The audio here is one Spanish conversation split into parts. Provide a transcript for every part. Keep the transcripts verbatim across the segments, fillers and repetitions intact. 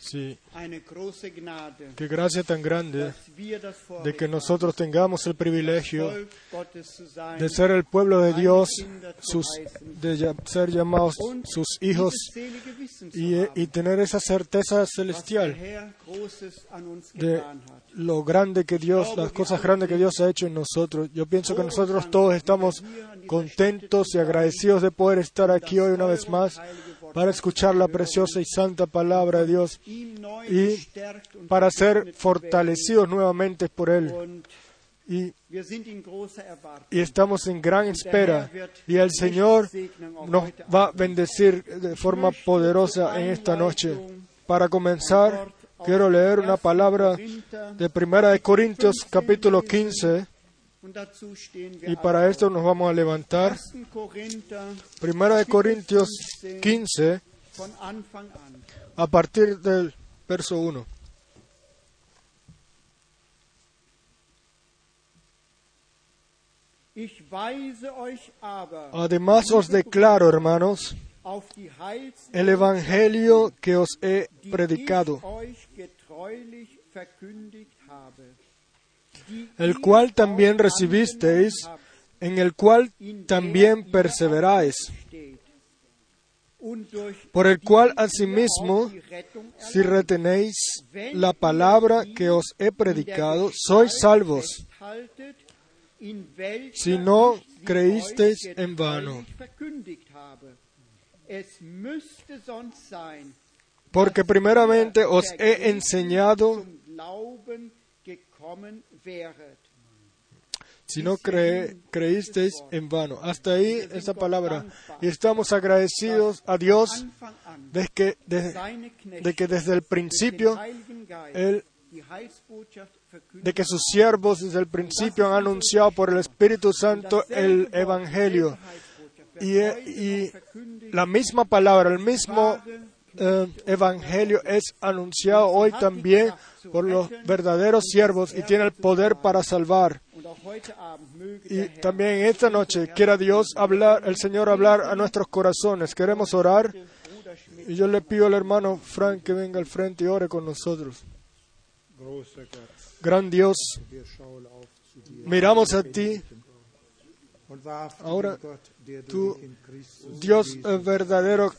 Sí. Qué gracia tan grande de que nosotros tengamos el privilegio de ser el pueblo de Dios, sus, de ser llamados sus hijos y, y tener esa certeza celestial de lo grande que Dios, las cosas grandes que Dios ha hecho en nosotros. Yo pienso que nosotros todos estamos contentos y agradecidos de poder estar aquí hoy una vez más para escuchar la preciosa y santa palabra de Dios y para ser fortalecidos nuevamente por Él. Y, y estamos en gran espera y el Señor nos va a bendecir de forma poderosa en esta noche. Para comenzar, quiero leer una palabra de Primera de Corintios, capítulo quince. Y para esto nos vamos a levantar. Primera de Corintios quince, a partir del verso uno. Además os declaro, hermanos, el Evangelio que os he predicado, el cual también recibisteis, en el cual también perseveráis, por el cual asimismo, si retenéis la palabra que os he predicado, sois salvos, si no creísteis en vano. Porque primeramente os he enseñado, si no cre, creísteis en vano. Hasta ahí esa palabra. Y estamos agradecidos a Dios de que, de, de que desde el principio, el, de que sus siervos desde el principio han anunciado por el Espíritu Santo el Evangelio. Y, y la misma palabra, el mismo Eh, evangelio es anunciado hoy también por los verdaderos siervos y tiene el poder para salvar. Y también esta noche quiera Dios hablar, el Señor hablar a nuestros corazones. Queremos orar y yo le pido al hermano Frank que venga al frente y ore con nosotros. Gran Dios, miramos a ti. Ahora tú, Dios verdadero,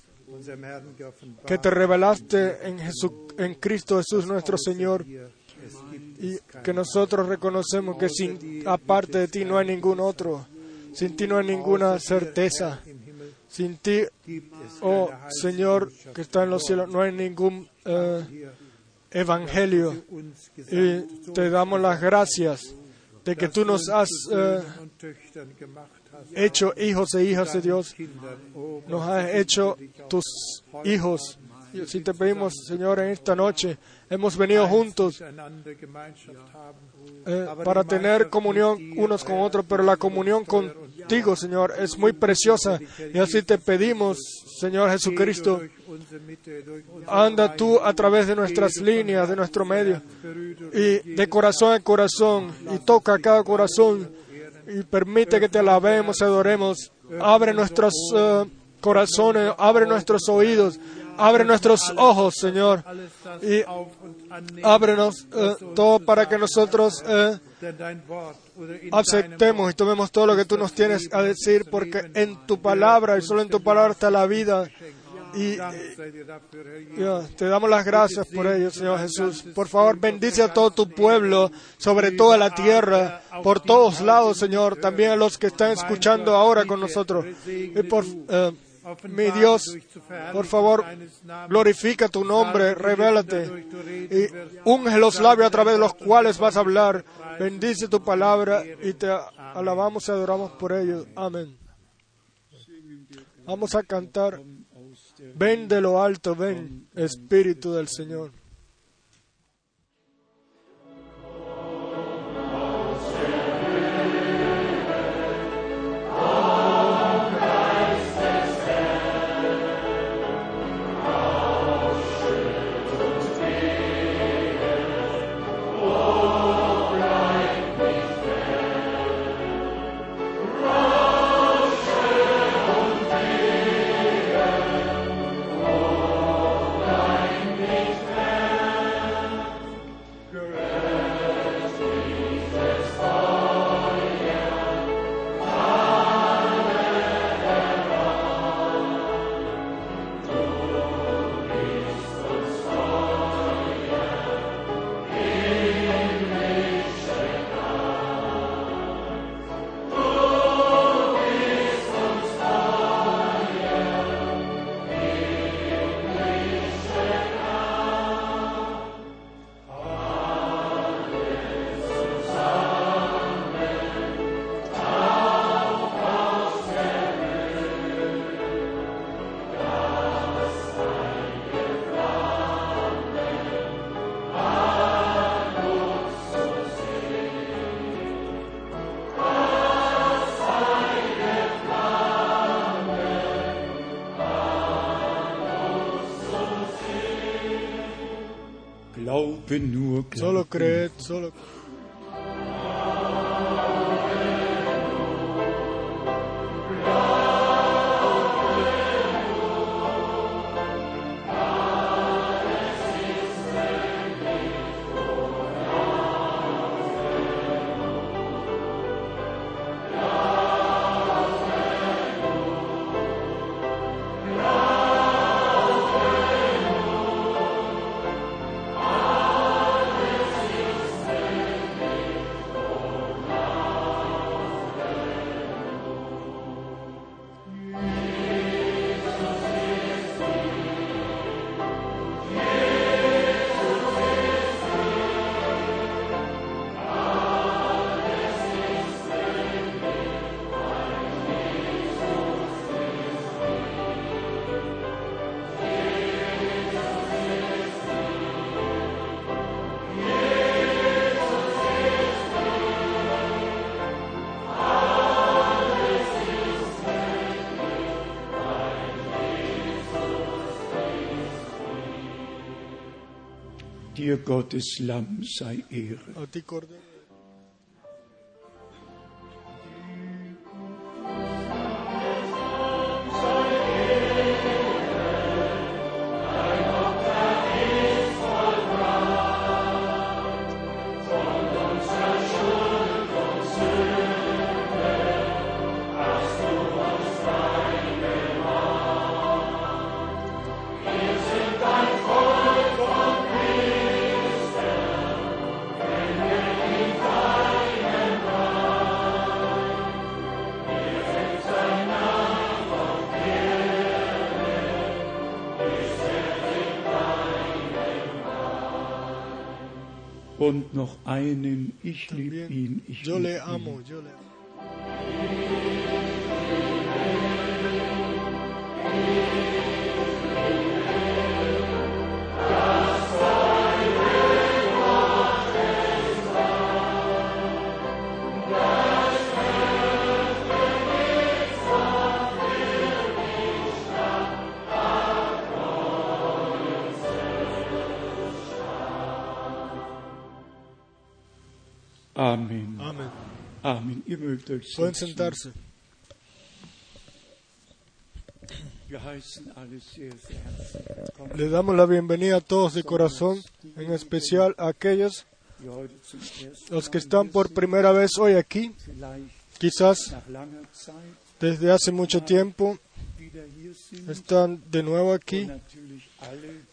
que te revelaste en, Jesús, en Cristo Jesús nuestro Señor, y que nosotros reconocemos que sin aparte de ti no hay ningún otro, sin ti no hay ninguna certeza, sin ti, oh Señor que está en los cielos, no hay ningún eh, evangelio. Y te damos las gracias de que tú nos has eh, hecho hijos e hijas de Dios, nos has hecho tus hijos. Y si te pedimos, Señor, en esta noche, hemos venido juntos eh, para tener comunión unos con otros, pero la comunión contigo, Señor, es muy preciosa. Y así te pedimos, Señor Jesucristo, anda tú a través de nuestras líneas, de nuestro medio, y de corazón en corazón, y toca cada corazón. Y permite que te alabemos, adoremos. Abre nuestros uh, corazones, abre nuestros oídos, abre nuestros ojos, Señor. Y ábrenos uh, todo para que nosotros uh, aceptemos y tomemos todo lo que tú nos tienes a decir, porque en tu palabra y solo en tu palabra está la vida. Y, y te damos las gracias por ello, Señor Jesús. Por favor, bendice a todo tu pueblo, sobre toda la tierra, por todos lados, Señor. También a los que están escuchando ahora con nosotros. Y por, eh, mi Dios, por favor, glorifica tu nombre, revélate. Y unge los labios a través de los cuales vas a hablar. Bendice tu palabra y te alabamos y adoramos por ello. Amén. Vamos a cantar. Ven de lo alto, ven, Espíritu del Señor. Glaube nur, glaube solo creed, solo... Dir Gottes Lamm sei Ehre. A ti, Cordero. Und noch einen, ich liebe ihn, ich liebe ihn. Amén. Amén. Amén. Pueden sentarse. Les damos la bienvenida a todos de corazón, en especial a aquellos los que están por primera vez hoy aquí, quizás desde hace mucho tiempo, están de nuevo aquí,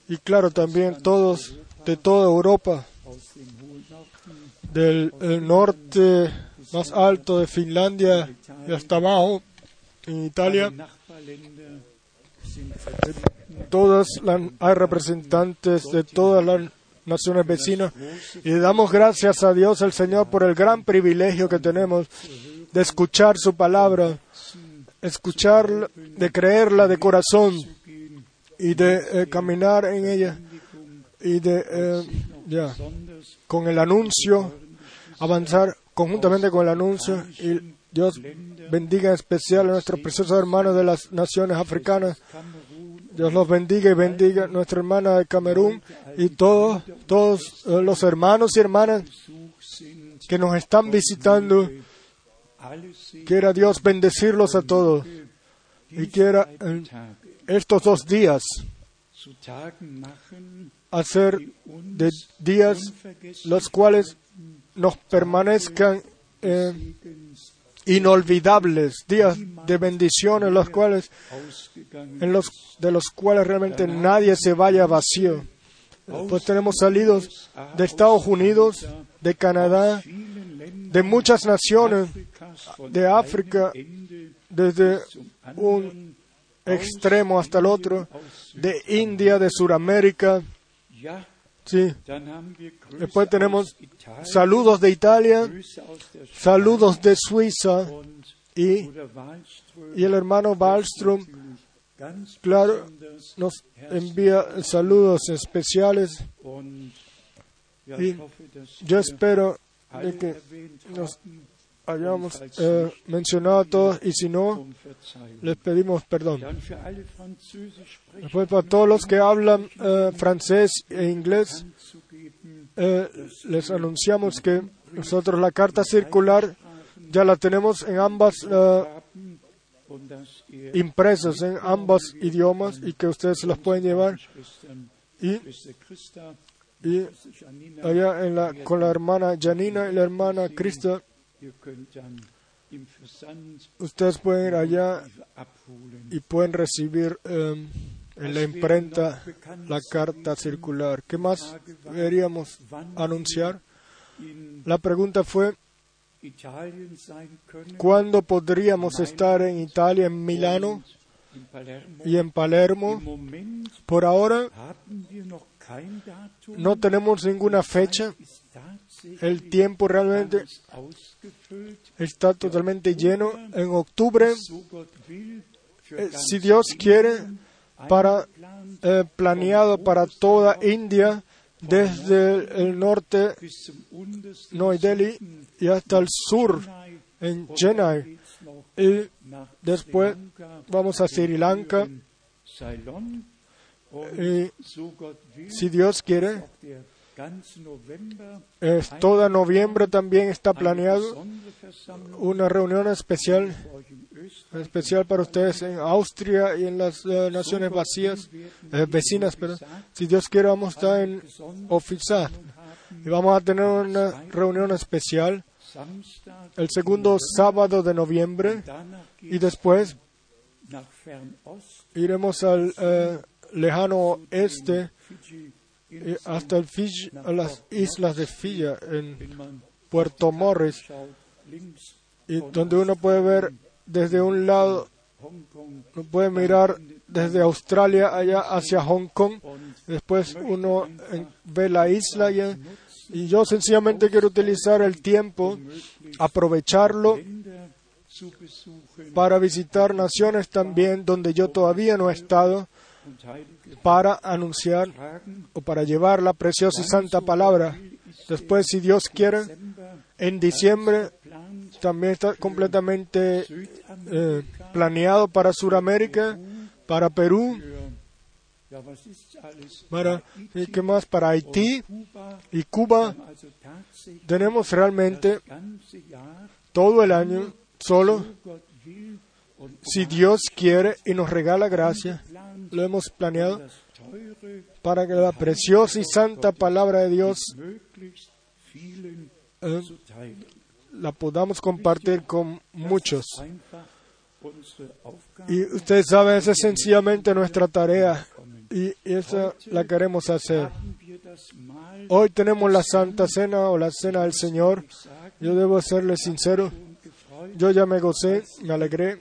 y claro, también todos de toda Europa, del norte más alto de Finlandia y hasta abajo, en Italia. Todas las, hay representantes de todas las naciones vecinas y le damos gracias a Dios el Señor por el gran privilegio que tenemos de escuchar su palabra, escucharla, de creerla de corazón y de eh, caminar en ella y de eh, ya, con el anuncio, avanzar conjuntamente con el anuncio. Y Dios bendiga en especial a nuestros preciosos hermanos de las naciones africanas. Dios los bendiga y bendiga a nuestra hermana de Camerún y todos, todos los hermanos y hermanas que nos están visitando. Quiera Dios bendecirlos a todos y quiera eh, estos dos días hacer de días los cuales nos permanezcan eh, inolvidables, días de bendición en los cuales, en los, de los cuales realmente nadie se vaya vacío. Pues tenemos salidos de Estados Unidos, de Canadá, de muchas naciones, de África, desde un extremo hasta el otro, de India, de Sudamérica. Sí. Después tenemos saludos de Italia, saludos de Suiza y, y el hermano Wahlström, claro, nos envía saludos especiales y yo espero de que nos hayamos eh, mencionado a todos y si no, les pedimos perdón. Después para todos los que hablan eh, francés e inglés, eh, les anunciamos que nosotros la carta circular ya la tenemos en ambas eh, impresas, en ambos idiomas, y que ustedes las pueden llevar. Y, y allá en la, con la hermana Janina y la hermana Christa, ustedes pueden ir allá y pueden recibir eh, en la imprenta la carta circular. ¿Qué más deberíamos anunciar? La pregunta fue, ¿cuándo podríamos estar en Italia, en Milano y en Palermo? Por ahora no tenemos ninguna fecha. El tiempo realmente está totalmente lleno. En octubre, eh, si Dios quiere, para eh, planeado para toda India, desde el norte, Nueva Delhi, y hasta el sur, en Chennai. Y después vamos a Sri Lanka. Y si Dios quiere, es, todo noviembre también está planeado una reunión especial, especial para ustedes en Austria y en las eh, naciones vacías, eh, vecinas. Pero si Dios quiere, vamos a estar en Ofisat y vamos a tener una reunión especial el segundo sábado de noviembre, y después iremos al eh, lejano este, hasta el Fiji, a las islas de Filla, en Puerto Morris, y donde uno puede ver desde un lado, uno puede mirar desde Australia allá hacia Hong Kong. Después uno ve la isla, y, y yo sencillamente quiero utilizar el tiempo, aprovecharlo para visitar naciones también donde yo todavía no he estado, para anunciar o para llevar la preciosa y santa palabra. Después, si Dios quiere, en diciembre también está completamente eh, planeado para Sudamérica, para Perú, para, ¿qué más? Para Haití y Cuba. Tenemos realmente todo el año solo, si Dios quiere y nos regala gracia, lo hemos planeado para que la preciosa y santa palabra de Dios eh, la podamos compartir con muchos. Y ustedes saben, esa es sencillamente nuestra tarea, y esa la queremos hacer. Hoy tenemos la Santa Cena o la Cena del Señor. Yo debo serles sincero. Yo ya me gocé, me alegré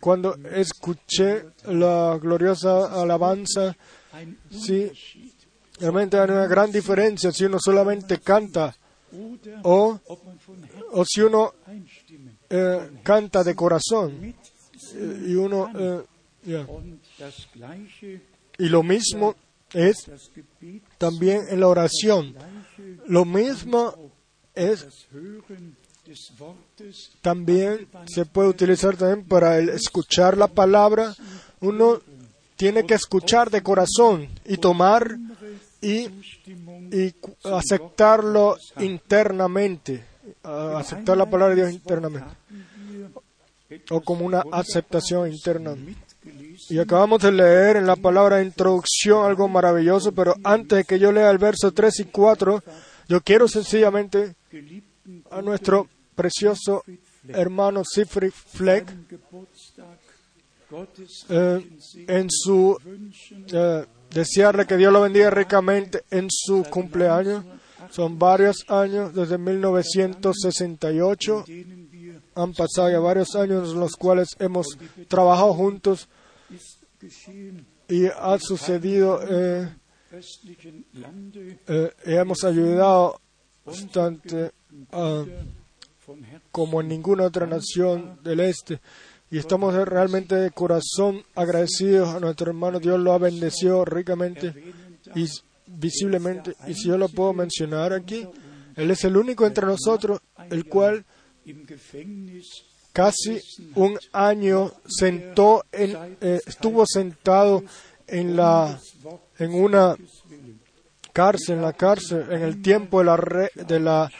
cuando escuché la gloriosa alabanza. Sí, realmente hay una gran diferencia si uno solamente canta o, o si uno eh, canta de corazón. Y uno eh, yeah. Y lo mismo es también en la oración. Lo mismo es también se puede utilizar también para el escuchar la palabra. Uno tiene que escuchar de corazón y tomar y, y aceptarlo internamente, aceptar la palabra de Dios internamente, o como una aceptación interna. Y acabamos de leer en la palabra de introducción algo maravilloso, pero antes de que yo lea el verso tres y cuatro, yo quiero sencillamente a nuestro precioso hermano Siegfried Fleck, eh, en su eh, desearle que Dios lo bendiga ricamente en su cumpleaños. Son varios años, desde mil novecientos sesenta y ocho han pasado ya varios años en los cuales hemos trabajado juntos, y ha sucedido eh, eh, hemos ayudado bastante Uh, como en ninguna otra nación del este, y estamos realmente de corazón agradecidos a nuestro hermano. Dios lo ha bendecido ricamente y visiblemente, y si yo lo puedo mencionar aquí, él es el único entre nosotros el cual casi un año sentó en, eh, estuvo sentado en la en una cárcel, en la cárcel, en el tiempo de la, re, de la,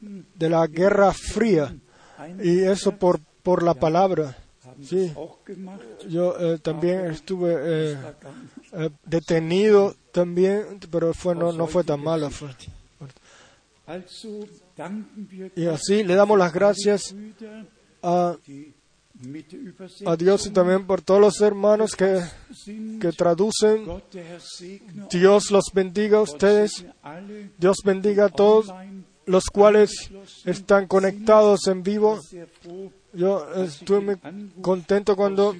de la Guerra Fría, y eso por, por la palabra. Sí, yo eh, también estuve eh, eh, detenido también, pero fue, no, no fue tan mala. Fue. Y así le damos las gracias a, a Dios y también por todos los hermanos que, que traducen. Dios los bendiga a ustedes. Dios bendiga a todos los cuales están conectados en vivo. Yo estuve muy contento cuando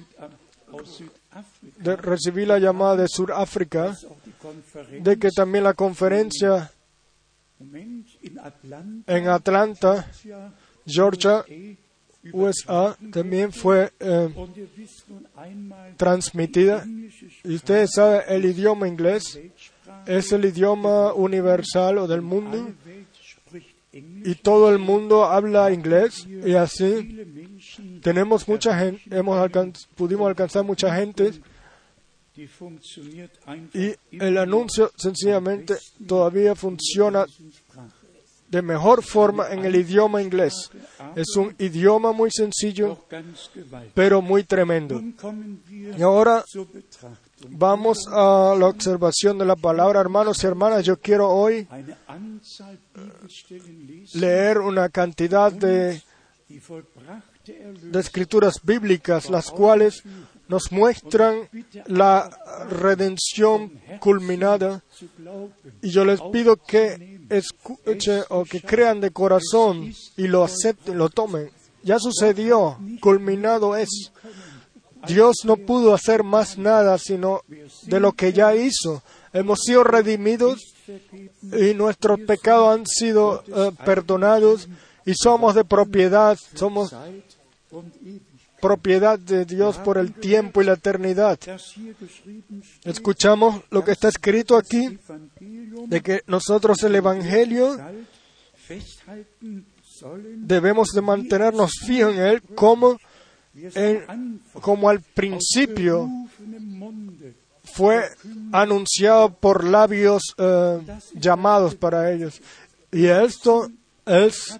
recibí la llamada de Sudáfrica, de que también la conferencia en Atlanta, Georgia, U S A, también fue eh, transmitida. Y ustedes saben, el idioma inglés es el idioma universal o del mundo, y todo el mundo habla inglés, y así tenemos mucha gente, hemos alcanz, pudimos alcanzar mucha gente, y el anuncio sencillamente todavía funciona de mejor forma en el idioma inglés. Es un idioma muy sencillo, pero muy tremendo. Y ahora vamos a la observación de la palabra. Hermanos y hermanas, yo quiero hoy leer una cantidad de, de escrituras bíblicas, las cuales nos muestran la redención culminada. Y yo les pido que escuchen o que crean de corazón y lo acepten, lo tomen. Ya sucedió, culminado es. Dios no pudo hacer más nada sino de lo que ya hizo. Hemos sido redimidos y nuestros pecados han sido eh, perdonados, y somos de propiedad, somos propiedad de Dios por el tiempo y la eternidad. Escuchamos lo que está escrito aquí, de que nosotros el Evangelio debemos de mantenernos fijos en él, como En, como al principio fue anunciado por labios eh, llamados para ellos. Y esto es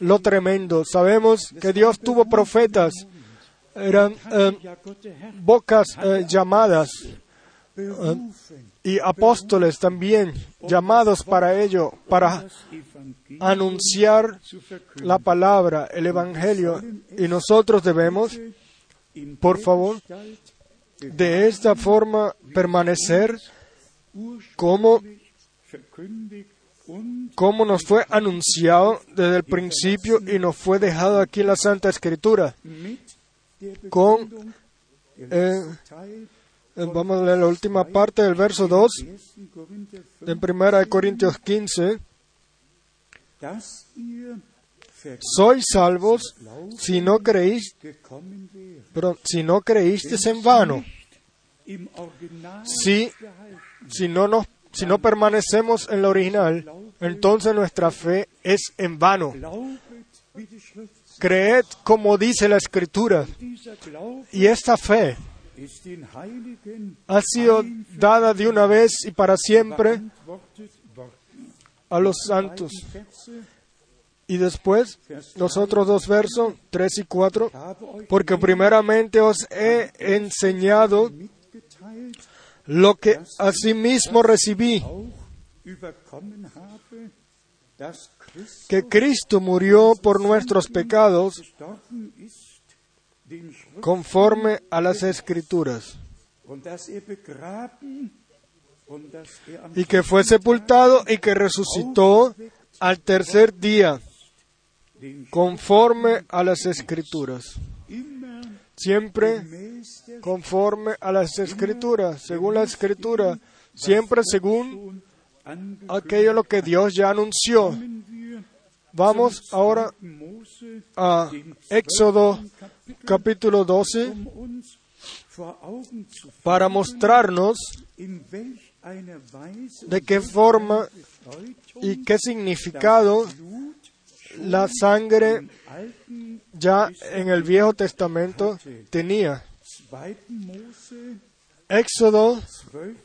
lo tremendo. Sabemos que Dios tuvo profetas, eran eh, bocas eh, llamadas eh, y apóstoles también llamados para ello, para anunciar la palabra, el Evangelio. Y nosotros debemos, por favor, de esta forma permanecer como, como nos fue anunciado desde el principio y nos fue dejado aquí en la Santa Escritura. Con, eh, vamos a leer la última parte del verso dos de primera de Corintios quince. Sois salvos si no creíste, pero si no creísteis en vano. Si, si, no nos, si no permanecemos en lo original, entonces nuestra fe es en vano. Creed como dice la Escritura. Y esta fe ha sido dada de una vez y para siempre a los santos. Y después, los otros dos versos, tres y cuatro, porque primeramente os he enseñado lo que asimismo recibí, que Cristo murió por nuestros pecados conforme a las Escrituras, y que fue sepultado y que resucitó al tercer día, conforme a las Escrituras. Siempre conforme a las Escrituras, según la Escritura, siempre según aquello lo que Dios ya anunció. Vamos ahora a Éxodo capítulo doce, para mostrarnos de qué forma y qué significado la sangre ya en el Viejo Testamento tenía. Éxodo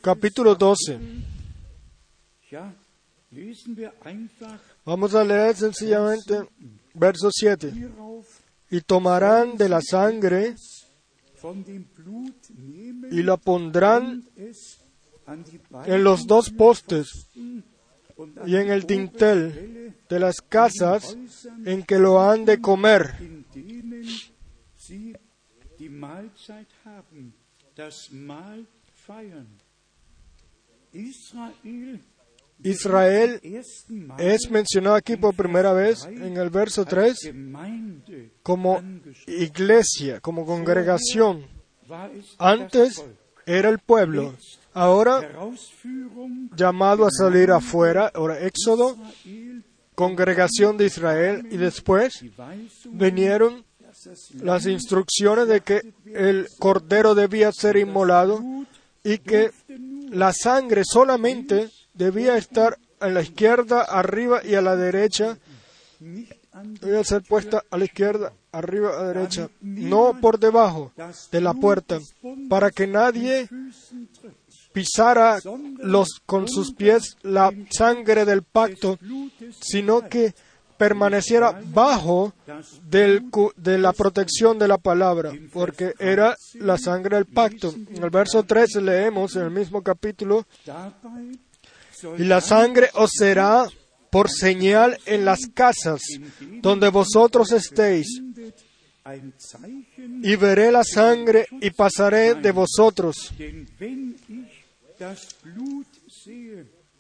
capítulo doce. Vamos a leer sencillamente verso siete. Y tomarán de la sangre y la pondrán en los dos postes y en el dintel de las casas en que lo han de comer. Israel es mencionado aquí por primera vez en el verso tres como iglesia, como congregación. Antes era el pueblo, ahora llamado a salir afuera, ahora Éxodo, congregación de Israel, y después vinieron las instrucciones de que el cordero debía ser inmolado y que la sangre solamente debía estar a la izquierda, arriba y a la derecha. Debía ser puesta a la izquierda, arriba, a la derecha, no por debajo de la puerta, para que nadie pisara los, con sus pies la sangre del pacto, sino que permaneciera bajo del, de la protección de la palabra, porque era la sangre del pacto. En el verso tres leemos en el mismo capítulo: y la sangre os será por señal en las casas donde vosotros estéis, y veré la sangre y pasaré de vosotros,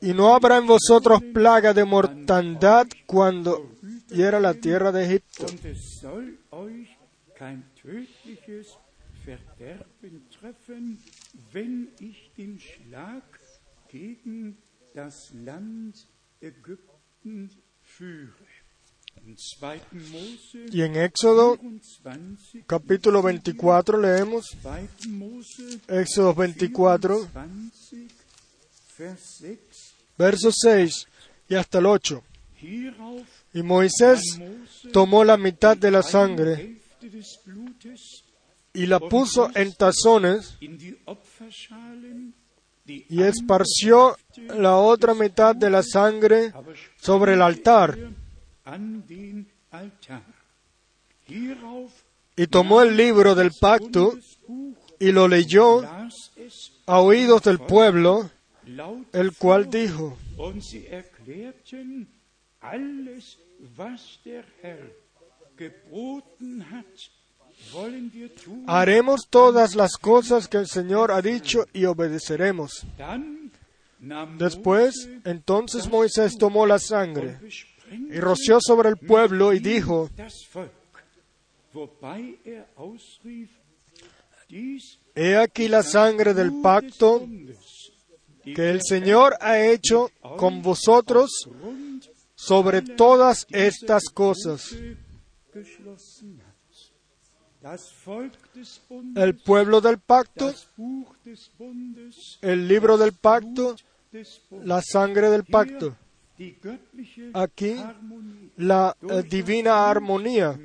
y no habrá en vosotros plaga de mortandad cuando hiera la tierra de Egipto. Y en Éxodo capítulo veinticuatro leemos, Éxodo veinticuatro, versos seis y hasta el ocho. Y Moisés tomó la mitad de la sangre y la puso en tazones y esparció la otra mitad de la sangre sobre el altar. Y tomó el libro del pacto y lo leyó a oídos del pueblo, el cual dijo: haremos todas las cosas que el Señor ha dicho y obedeceremos. Después, entonces Moisés tomó la sangre y roció sobre el pueblo y dijo, he aquí la sangre del pacto que el Señor ha hecho con vosotros sobre todas estas cosas. El pueblo del pacto, el libro del pacto, la sangre del pacto. Aquí la eh, divina armonía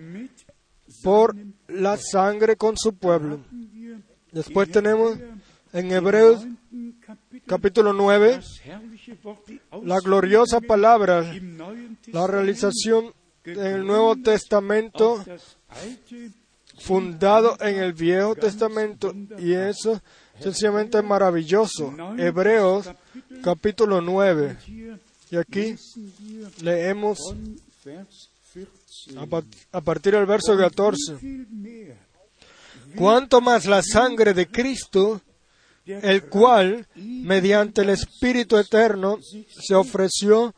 por la sangre con su pueblo. Después tenemos en Hebreos capítulo nueve la gloriosa palabra, la realización en el Nuevo Testamento fundado en el Viejo Testamento, y eso sencillamente es maravilloso. Hebreos capítulo nueve, y aquí leemos a, par- a partir del verso catorce: cuanto más la sangre de Cristo, el cual mediante el Espíritu Eterno se ofreció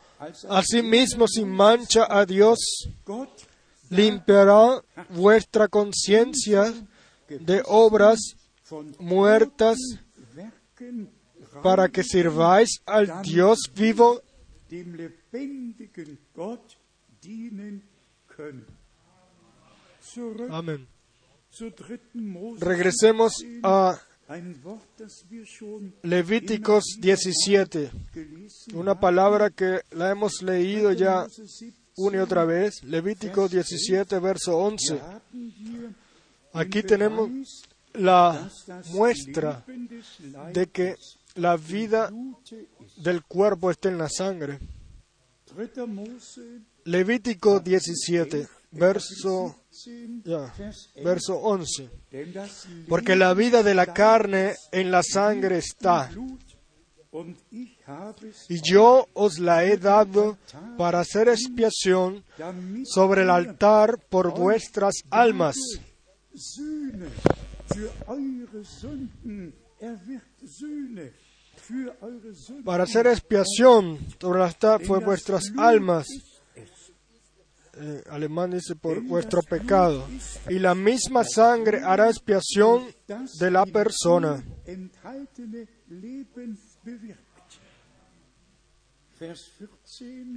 a sí mismo sin mancha a Dios, limpiará vuestra conciencia de obras muertas para que sirváis al Dios vivo. Amén. Regresemos a Levíticos diecisiete, una palabra que la hemos leído ya una y otra vez. Levítico diecisiete, verso once. Aquí tenemos la muestra de que La vida del cuerpo está en la sangre. Levítico diecisiete, verso, ya, verso once. Porque la vida de la carne en la sangre está, y yo os la he dado para hacer expiación sobre el altar por vuestras almas. Para hacer expiación sobre el altar por vuestras almas. Eh, alemán dice por vuestro pecado. Y la misma sangre hará expiación de la persona.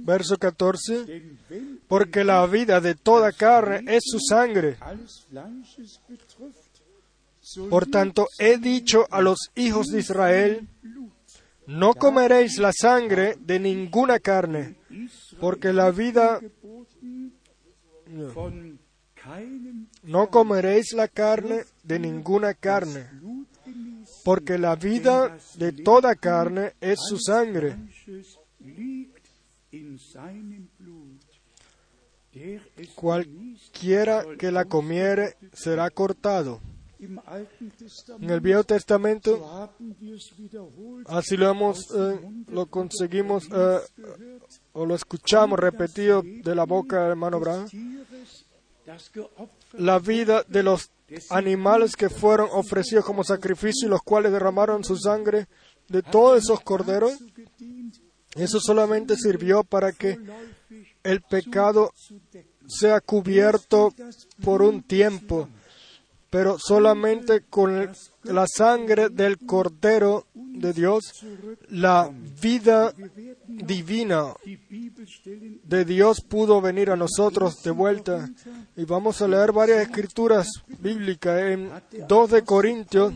Verso catorce. Porque la vida de toda carne es su sangre. Por tanto, he dicho a los hijos de Israel, no comeréis la sangre de ninguna carne, porque la vida... No, no comeréis la carne de ninguna carne, porque la vida de toda carne es su sangre. Cualquiera que la comiere será cortado. En el Viejo Testamento, así lo hemos, eh, lo conseguimos eh, o lo escuchamos repetido de la boca del hermano Brand. La vida de los animales que fueron ofrecidos como sacrificio y los cuales derramaron su sangre de todos esos corderos, eso solamente sirvió para que el pecado sea cubierto por un tiempo. Pero solamente con la sangre del Cordero de Dios, la vida divina de Dios pudo venir a nosotros de vuelta. Y vamos a leer varias escrituras bíblicas. En dos de Corintios,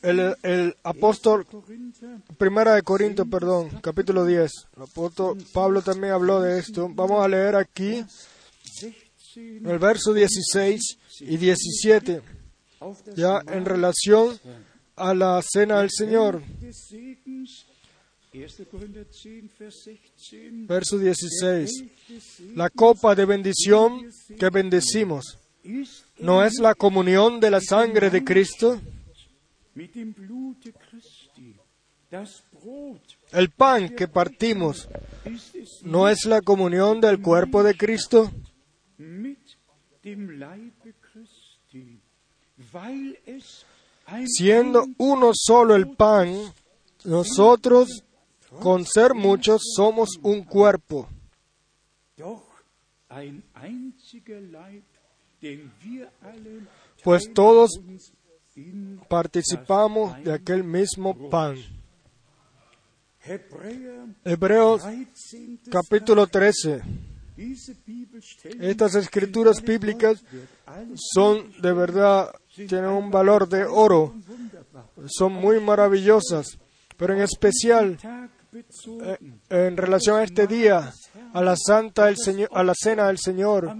el, el apóstol, primera de Corintios, perdón, capítulo diez. El apóstol Pablo también habló de esto. Vamos a leer aquí. En el verso dieciséis y diecisiete, ya en relación a la cena del Señor. Verso dieciséis. La copa de bendición que bendecimos, ¿no es la comunión de la sangre de Cristo? El pan que partimos, ¿no es la comunión del cuerpo de Cristo? Siendo uno solo el pan, nosotros, con ser muchos, somos un cuerpo. Pues todos participamos de aquel mismo pan. Hebreos capítulo trece. Estas escrituras bíblicas son de verdad, tienen un valor de oro, son muy maravillosas, pero en especial eh, en relación a este día, a la Santa del Señor, a la Cena del Señor,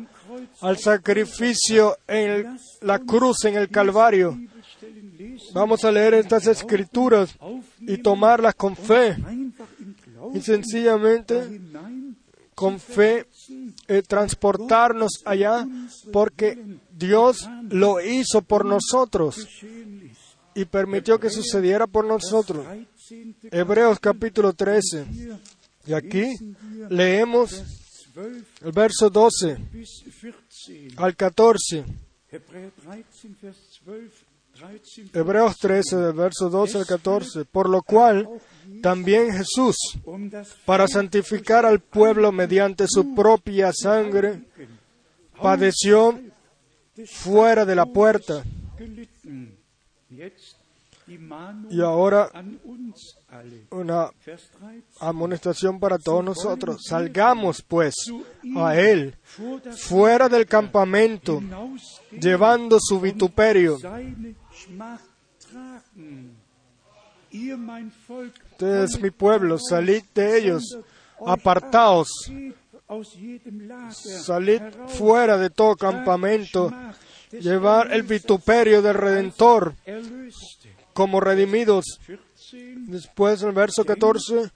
al sacrificio en el, la cruz en el Calvario. Vamos a leer estas escrituras y tomarlas con fe y sencillamente con fe eh, transportarnos allá, porque Dios lo hizo por nosotros y permitió que sucediera por nosotros. Hebreos capítulo trece. Y aquí leemos el verso doce al catorce. Hebreos trece, del verso doce al catorce. Por lo cual, también Jesús, para santificar al pueblo mediante su propia sangre, padeció fuera de la puerta. Y ahora, una amonestación para todos nosotros. Salgamos, pues, a Él, fuera del campamento, llevando su vituperio. Ustedes, mi pueblo, salid de ellos, apartaos, salid fuera de todo campamento, llevar el vituperio del Redentor, como redimidos. Después en el verso catorce,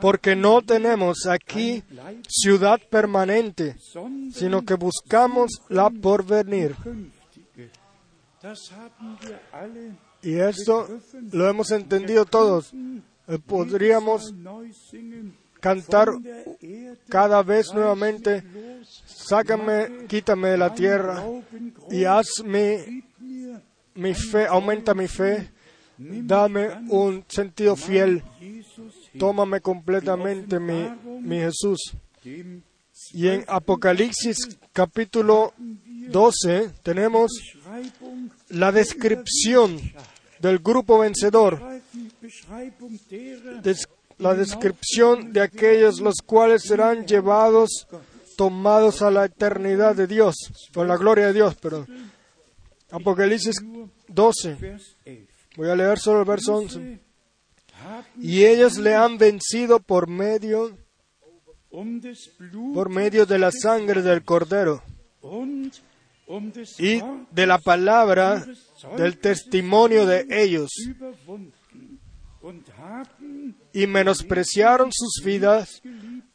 porque no tenemos aquí ciudad permanente, sino que buscamos la porvenir. Y esto lo hemos entendido todos. Podríamos cantar cada vez nuevamente, sácame, quítame de la tierra y haz mi, mi fe, aumenta mi fe, dame un sentido fiel, tómame completamente mi, mi Jesús. Y en Apocalipsis capítulo doce tenemos la descripción del grupo vencedor. Des- la descripción de aquellos los cuales serán llevados, tomados a la eternidad de Dios, con la gloria de Dios, perdón. Apocalipsis doce, voy a leer solo el verso once. Y ellos le han vencido por medio, por medio de la sangre del Cordero y de la palabra del testimonio de ellos, y menospreciaron sus vidas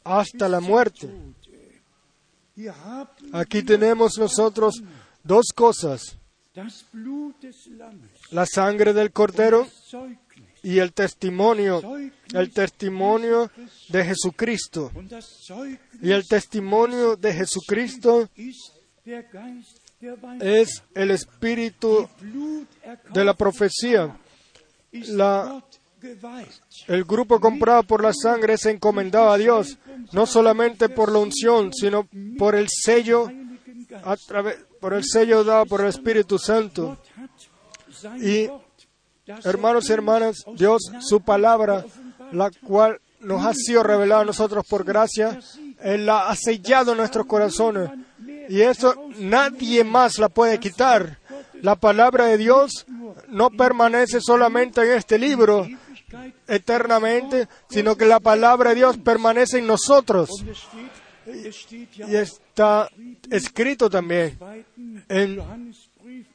hasta la muerte. Aquí tenemos nosotros dos cosas: la sangre del Cordero y el testimonio, el testimonio de Jesucristo. Y el testimonio de Jesucristo es el espíritu de la profecía. La El grupo comprado por la sangre se encomendaba a Dios, no solamente por la unción, sino por el sello, a través, por el sello dado por el Espíritu Santo. Y, hermanos y hermanas, Dios, su palabra, la cual nos ha sido revelada a nosotros por gracia, Él la ha sellado en nuestros corazones. Y eso nadie más la puede quitar. La palabra de Dios no permanece solamente en este libro eternamente, sino que la palabra de Dios permanece en nosotros. Y está escrito también en,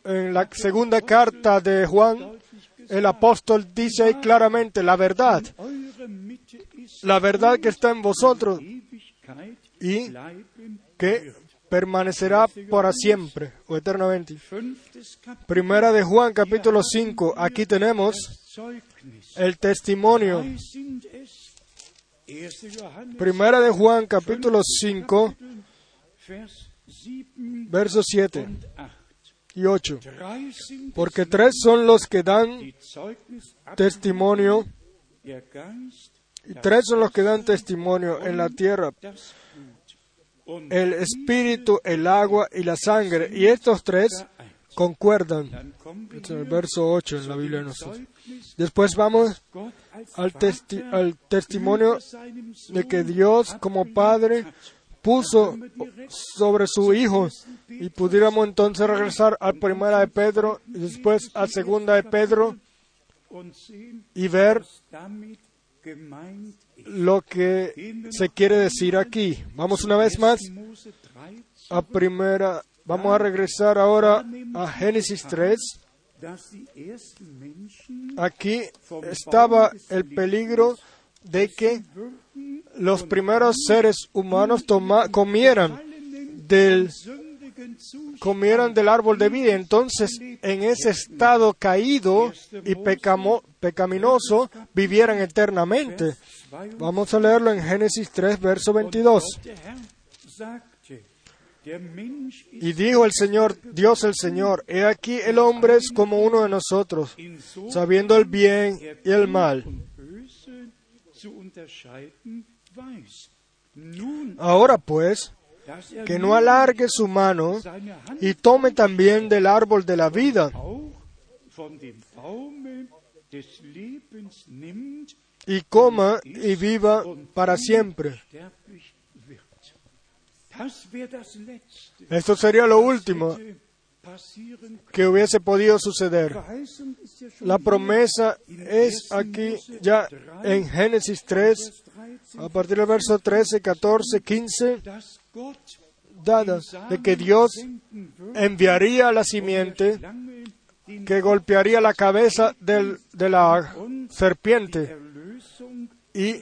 en la segunda carta de Juan, el apóstol dice ahí claramente la verdad, la verdad que está en vosotros y que permanecerá para siempre o eternamente. Primera de Juan, capítulo cinco. Aquí tenemos el testimonio. Primera de Juan, capítulo cinco, versos siete y ocho. Porque tres son los que dan testimonio, y tres son los que dan testimonio en la tierra: el Espíritu, el agua y la sangre. Y estos tres concuerdan. Es el verso ocho en la Biblia de nosotros. Después vamos al, testi- al testimonio de que Dios como Padre puso sobre su Hijo. Y pudiéramos entonces regresar a Primera de Pedro y después a Segunda de Pedro y ver lo que se quiere decir aquí. Vamos una vez más a primera, vamos a regresar ahora a Génesis tres. Aquí estaba el peligro de que los primeros seres humanos toma, comieran del comieran del árbol de vida. Entonces, en ese estado caído y pecamo, pecaminoso, vivieran eternamente. Vamos a leerlo en Génesis tres, verso veintidós. Y dijo el Señor, Dios el Señor, he aquí el hombre es como uno de nosotros, sabiendo el bien y el mal. Ahora pues, que no alargue su mano y tome también del árbol de la vida y coma y viva para siempre. Esto sería lo último que hubiese podido suceder. La promesa es aquí ya en Génesis tres, a partir del verso trece, catorce, quince, dada de que Dios enviaría la simiente que golpearía la cabeza del, de la serpiente y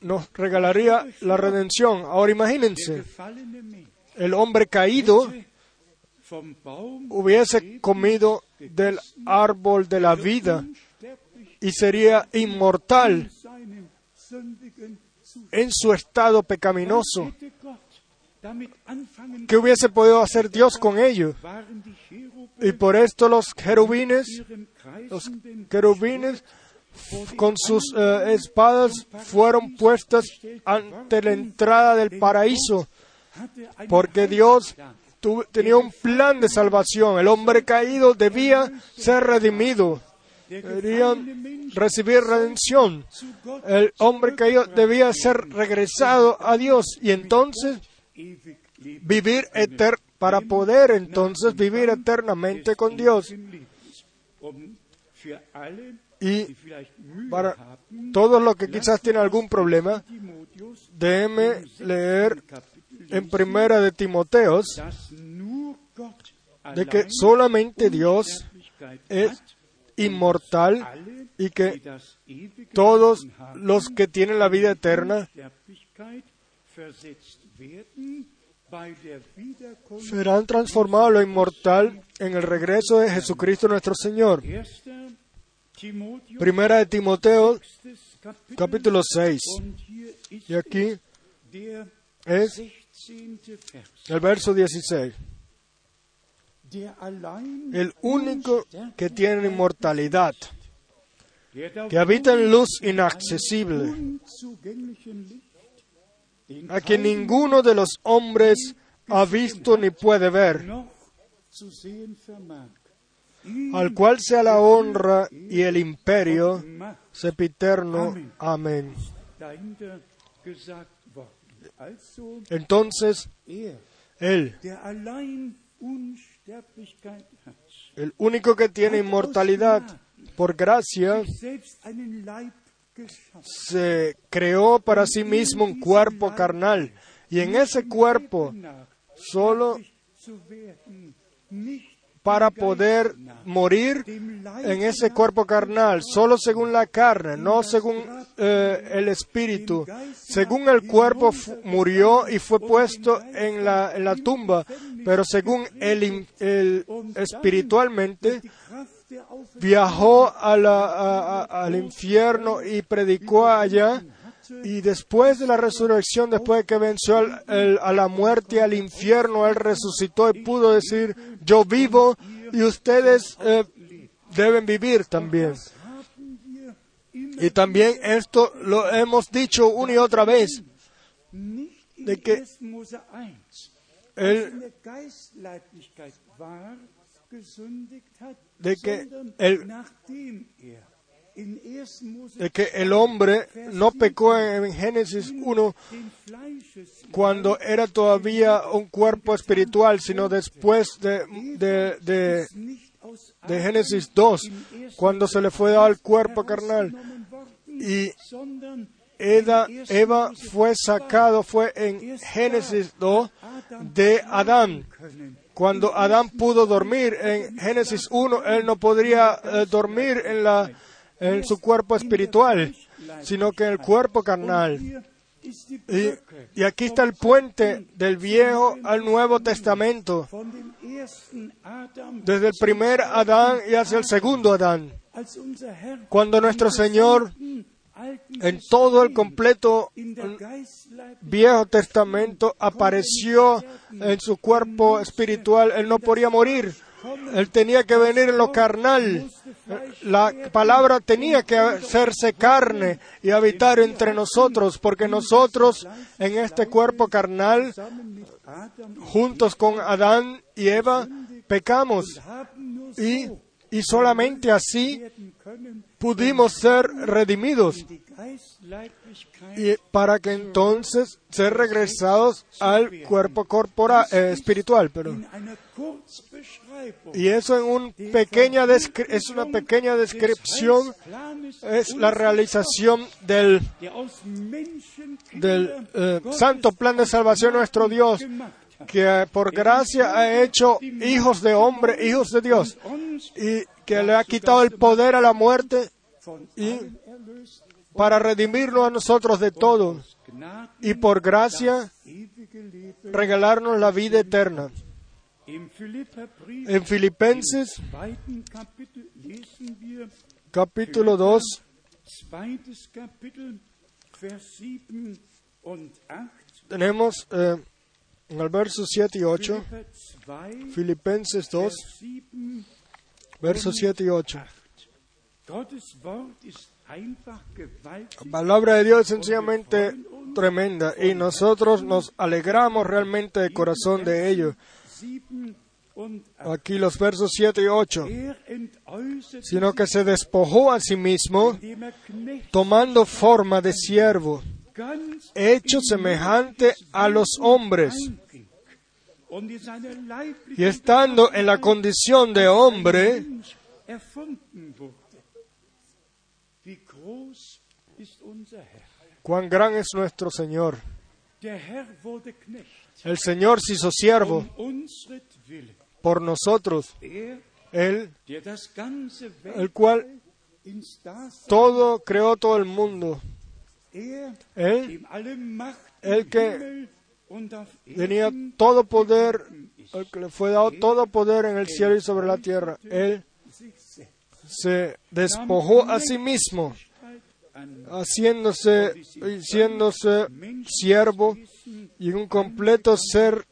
nos regalaría la redención. Ahora imagínense, el hombre caído hubiese comido del árbol de la vida y sería inmortal en su estado pecaminoso. ¿Qué hubiese podido hacer Dios con ellos? Y por esto los querubines, los querubines con sus uh, espadas fueron puestas ante la entrada del paraíso, porque Dios tuvo, tenía un plan de salvación. El hombre caído debía ser redimido, debían recibir redención. El hombre caído debía ser regresado a Dios y entonces vivir eter- para poder entonces vivir eternamente con Dios. Y para todos los que quizás tienen algún problema, déjenme leer en Primera de Timoteo de que solamente Dios es inmortal y que todos los que tienen la vida eterna serán transformados a lo inmortal en el regreso de Jesucristo nuestro Señor. Primera de Timoteo, capítulo seis. Y aquí es el verso dieciséis. El único que tiene inmortalidad, que habita en luz inaccesible, a que ninguno de los hombres ha visto ni puede ver, al cual sea la honra y el imperio sempiterno. Amén. Entonces, Él, el único que tiene inmortalidad, por gracia, se creó para sí mismo un cuerpo carnal, y en ese cuerpo, solo para poder morir en ese cuerpo carnal, solo según la carne, no según eh, el espíritu. Según el cuerpo murió y fue puesto en la, en la tumba, pero según el, el espiritualmente, viajó a la, a, a, al infierno y predicó allá, y después de la resurrección, después de que venció al, el, a la muerte y al infierno, Él resucitó y pudo decir: yo vivo y ustedes eh, deben vivir también. Y también esto lo hemos dicho una y otra vez, de que Él de que el, de que el hombre no pecó en Génesis uno cuando era todavía un cuerpo espiritual, sino después de, de, de, de Génesis dos, cuando se le fue dado el cuerpo carnal. Y Eva, Eva fue sacado, fue en Génesis dos, de Adán. Cuando Adán pudo dormir en Génesis uno, él no podría eh, dormir en, la, en su cuerpo espiritual, sino que en el cuerpo carnal. Y, y aquí está el puente del Viejo al Nuevo Testamento, desde el primer Adán y hacia el segundo Adán. Cuando nuestro Señor, en todo el completo Viejo Testamento, apareció en su cuerpo espiritual, Él no podía morir. Él tenía que venir en lo carnal. La palabra tenía que hacerse carne y habitar entre nosotros, porque nosotros en este cuerpo carnal, juntos con Adán y Eva, pecamos. Y Y solamente así pudimos ser redimidos y para que entonces ser regresados al cuerpo corporal, eh, espiritual. Pero. Y eso en un pequeña descri- es una pequeña descripción, es la realización del, del eh, santo plan de salvación nuestro Dios, que por gracia ha hecho hijos de hombre, hijos de Dios, y que le ha quitado el poder a la muerte y para redimirnos a nosotros de todo, y por gracia regalarnos la vida eterna. En Filipenses, capítulo dos, tenemos eh, en el verso siete y ocho, Filipenses dos, versos siete y ocho. La palabra de Dios es sencillamente tremenda y nosotros nos alegramos realmente de corazón de ello. Aquí los versos siete y ocho. Sino que se despojó a sí mismo, tomando forma de siervo, hecho semejante a los hombres. Y estando en la condición de hombre, cuán gran es nuestro Señor. El Señor se hizo siervo por nosotros, Él, el cual todo creó todo el mundo, Él, el que tenía todo poder, el que le fue dado todo poder en el cielo y sobre la tierra, Él se despojó a sí mismo, haciéndose, haciéndose siervo y un completo ser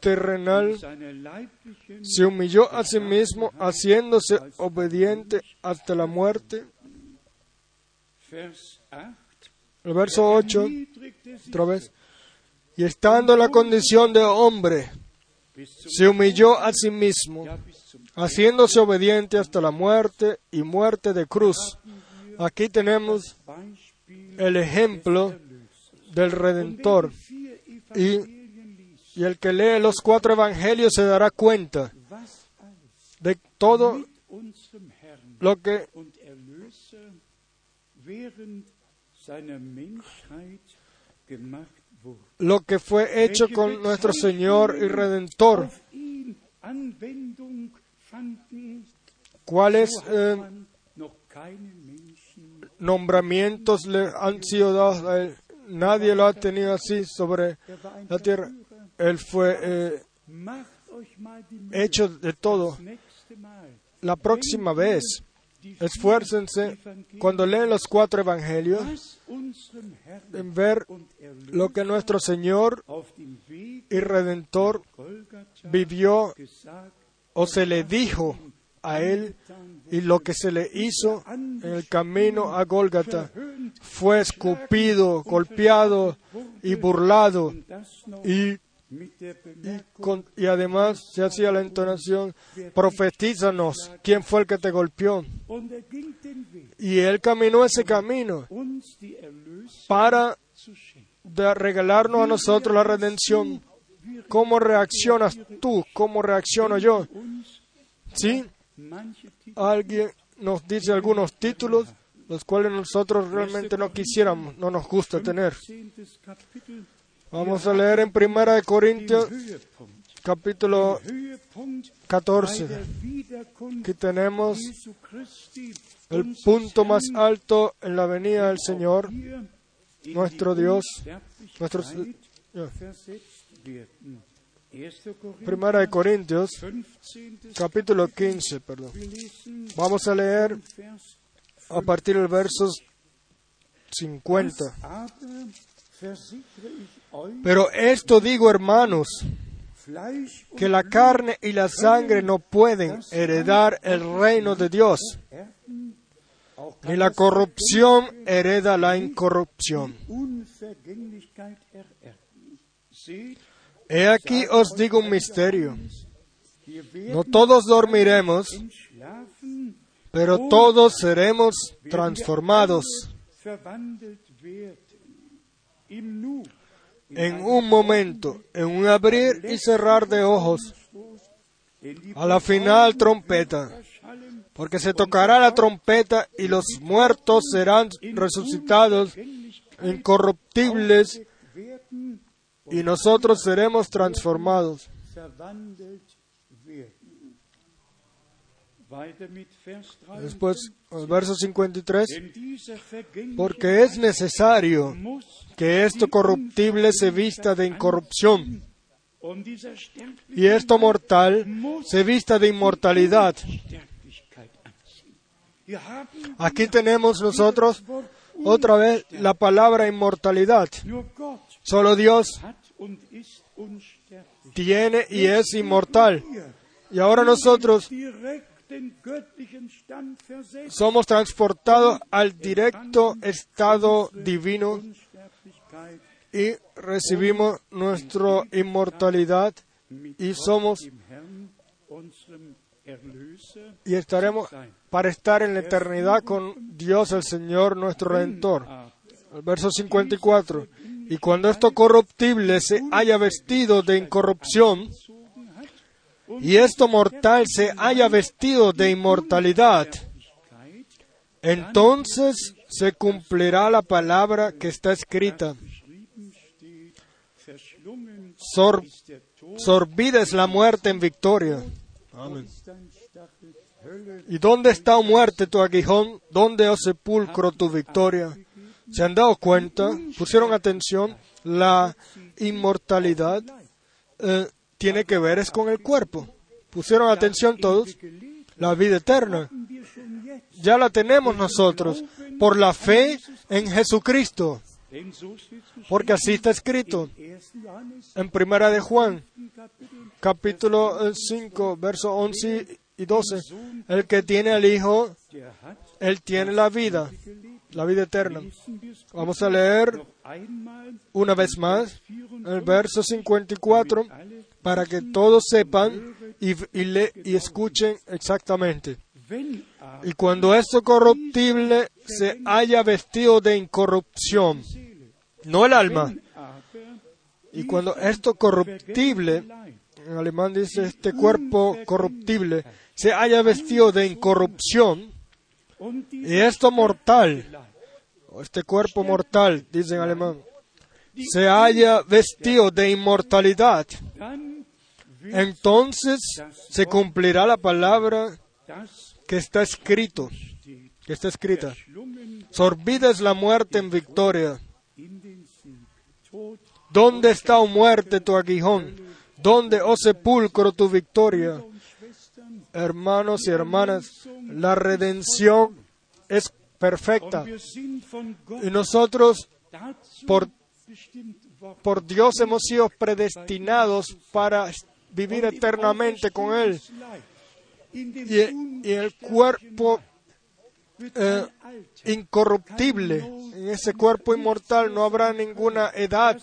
terrenal, se humilló a sí mismo, haciéndose obediente hasta la muerte. El verso ocho, otra vez, y estando en la condición de hombre, se humilló a sí mismo, haciéndose obediente hasta la muerte y muerte de cruz. Aquí tenemos el ejemplo del Redentor. Y, y el que lee los cuatro evangelios se dará cuenta de todo lo que lo que fue hecho con nuestro Señor y Redentor. ¿Cuáles eh, nombramientos le han sido dados a él? Nadie lo ha tenido así sobre la tierra. Él fue eh, hecho de todo. La próxima vez, esfuércense cuando leen los cuatro evangelios en ver lo que nuestro Señor y Redentor vivió o se le dijo a Él, y lo que se le hizo en el camino a Gólgata. Fue escupido, golpeado y burlado, y Y, con, y además se hacía la entonación: profetízanos quién fue el que te golpeó. Y él caminó ese camino para de regalarnos a nosotros la redención. ¿Cómo reaccionas tú? ¿Cómo reacciono yo? ¿Sí? Alguien nos dice algunos títulos, los cuales nosotros realmente no quisiéramos, no nos gusta tener. Vamos a leer en Primera de Corintios, capítulo catorce. Aquí tenemos el punto más alto en la venida del Señor, nuestro Dios. Nuestro, Primera de Corintios, capítulo quince, perdón. Vamos a leer a partir del verso cincuenta. Pero esto digo, hermanos, que la carne y la sangre no pueden heredar el reino de Dios, ni la corrupción hereda la incorrupción. He aquí os digo un misterio: no todos dormiremos, pero todos seremos transformados. En un momento, en un abrir y cerrar de ojos, a la final trompeta, porque se tocará la trompeta y los muertos serán resucitados incorruptibles y nosotros seremos transformados. Después, el verso cincuenta y tres, porque es necesario que esto corruptible se vista de incorrupción y esto mortal se vista de inmortalidad. Aquí tenemos nosotros otra vez la palabra inmortalidad. Solo Dios tiene y es inmortal. Y ahora nosotros somos transportados al directo estado divino y recibimos nuestra inmortalidad y somos y estaremos para estar en la eternidad con Dios el Señor nuestro Redentor. El verso cincuenta y cuatro. Y cuando esto corruptible se haya vestido de incorrupción y esto mortal se haya vestido de inmortalidad, entonces se cumplirá la palabra que está escrita. Sor, sorbida es la muerte en victoria. Amén. ¿Y dónde está, oh muerte, tu aguijón? ¿Dónde, oh sepulcro, tu victoria? ¿Se han dado cuenta? ¿Pusieron atención? La inmortalidad eh, tiene que ver es con el cuerpo. ¿Pusieron atención todos? La vida eterna. Ya la tenemos nosotros por la fe en Jesucristo. Porque así está escrito en Primera de Juan, capítulo cinco, versos once y doce. El que tiene al Hijo, él tiene la vida, la vida eterna. Vamos a leer una vez más el verso cincuenta y cuatro para que todos sepan y, y, le, y escuchen exactamente. Y cuando esto corruptible se haya vestido de incorrupción, no el alma. Y cuando esto corruptible, en alemán dice este cuerpo corruptible, se haya vestido de incorrupción, y esto mortal, este cuerpo mortal, dice en alemán, se haya vestido de inmortalidad, entonces se cumplirá la palabra que está escrito, que está escrita. Sorbida es la muerte en victoria. ¿Dónde está, oh muerte, tu aguijón? ¿Dónde, oh sepulcro, tu victoria? Hermanos y hermanas, la redención es perfecta. Y nosotros, por, por Dios, hemos sido predestinados para vivir eternamente con Él. Y, y el cuerpo eh, incorruptible, en ese cuerpo inmortal no habrá ninguna edad,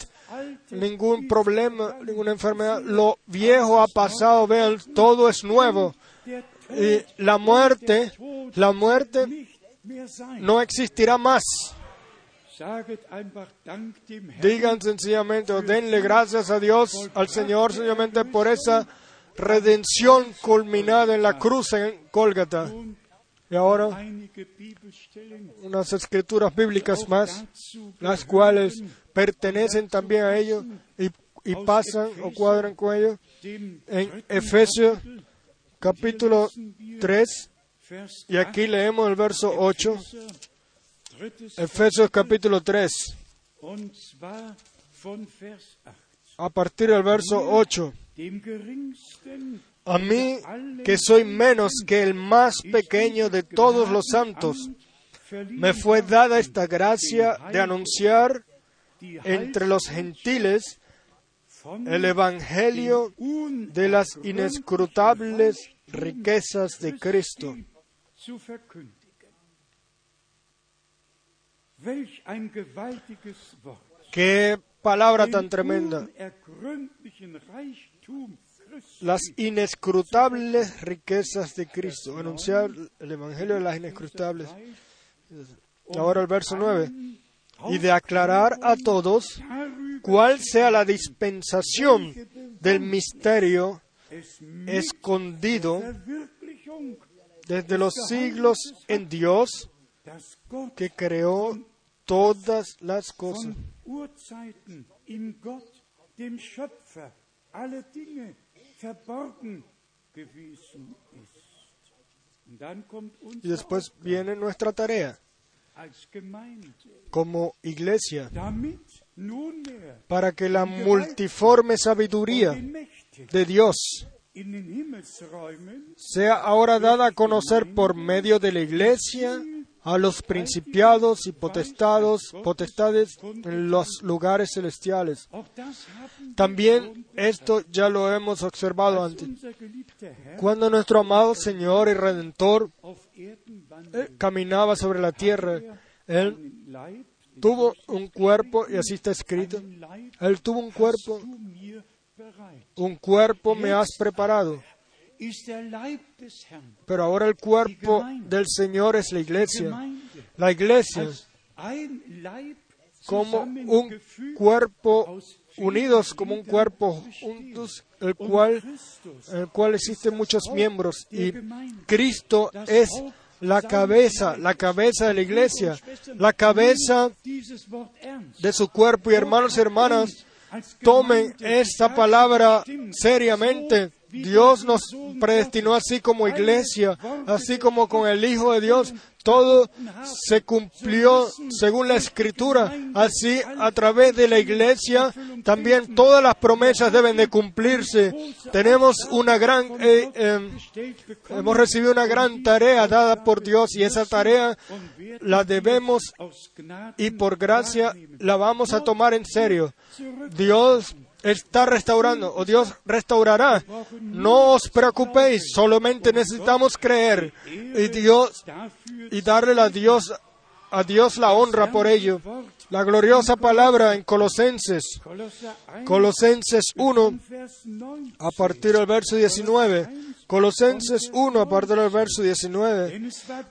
ningún problema, ninguna enfermedad. Lo viejo ha pasado, vean, todo es nuevo. Y la muerte, la muerte no existirá más. Digan sencillamente, o denle gracias a Dios, al Señor, sencillamente por esa redención culminada en la cruz en Gólgota. Y ahora, unas escrituras bíblicas más, las cuales pertenecen también a ellos y, y pasan o cuadran con ellos. En Efesios, capítulo tres, y aquí leemos el verso ocho. Efesios, capítulo tres. A partir del verso ocho. A mí, que soy menos que el más pequeño de todos los santos, me fue dada esta gracia de anunciar entre los gentiles el evangelio de las inescrutables riquezas de Cristo. ¡Qué palabra tan tremenda! Las inescrutables riquezas de Cristo. Anunciar el evangelio de las inescrutables. Ahora el verso nueve. Y de aclarar a todos cuál sea la dispensación del misterio escondido desde los siglos en Dios, que creó todas las cosas. dem Schöpfer aller Dinge verborgen gewesen ist. Y después viene nuestra tarea como iglesia para que la multiforme sabiduría de Dios sea ahora dada a conocer por medio de la iglesia a los principados y potestados, potestades en los lugares celestiales. También esto ya lo hemos observado antes. Cuando nuestro amado Señor y Redentor eh, caminaba sobre la tierra, Él tuvo un cuerpo, y así está escrito, Él tuvo un cuerpo, un cuerpo me has preparado. Pero ahora el cuerpo del Señor es la iglesia. La iglesia, como un cuerpo unidos, como un cuerpo juntos, el cual, el cual existen muchos miembros. Y Cristo es la cabeza, la cabeza de la iglesia, la cabeza de su cuerpo. Y hermanos y hermanas, tomen esta palabra seriamente. Dios nos predestinó así como iglesia, así como con el Hijo de Dios. Todo se cumplió según la Escritura. Así, a través de la iglesia, también todas las promesas deben de cumplirse. Tenemos una gran, eh, eh, hemos recibido una gran tarea dada por Dios, y esa tarea la debemos, y por gracia la vamos a tomar en serio. Dios está restaurando, o Dios restaurará. No os preocupéis, solamente necesitamos creer y Dios y darle a Dios, a Dios la honra por ello. La gloriosa palabra en Colosenses, Colosenses uno, a partir del verso diecinueve. Colosenses uno, a partir del verso diecinueve.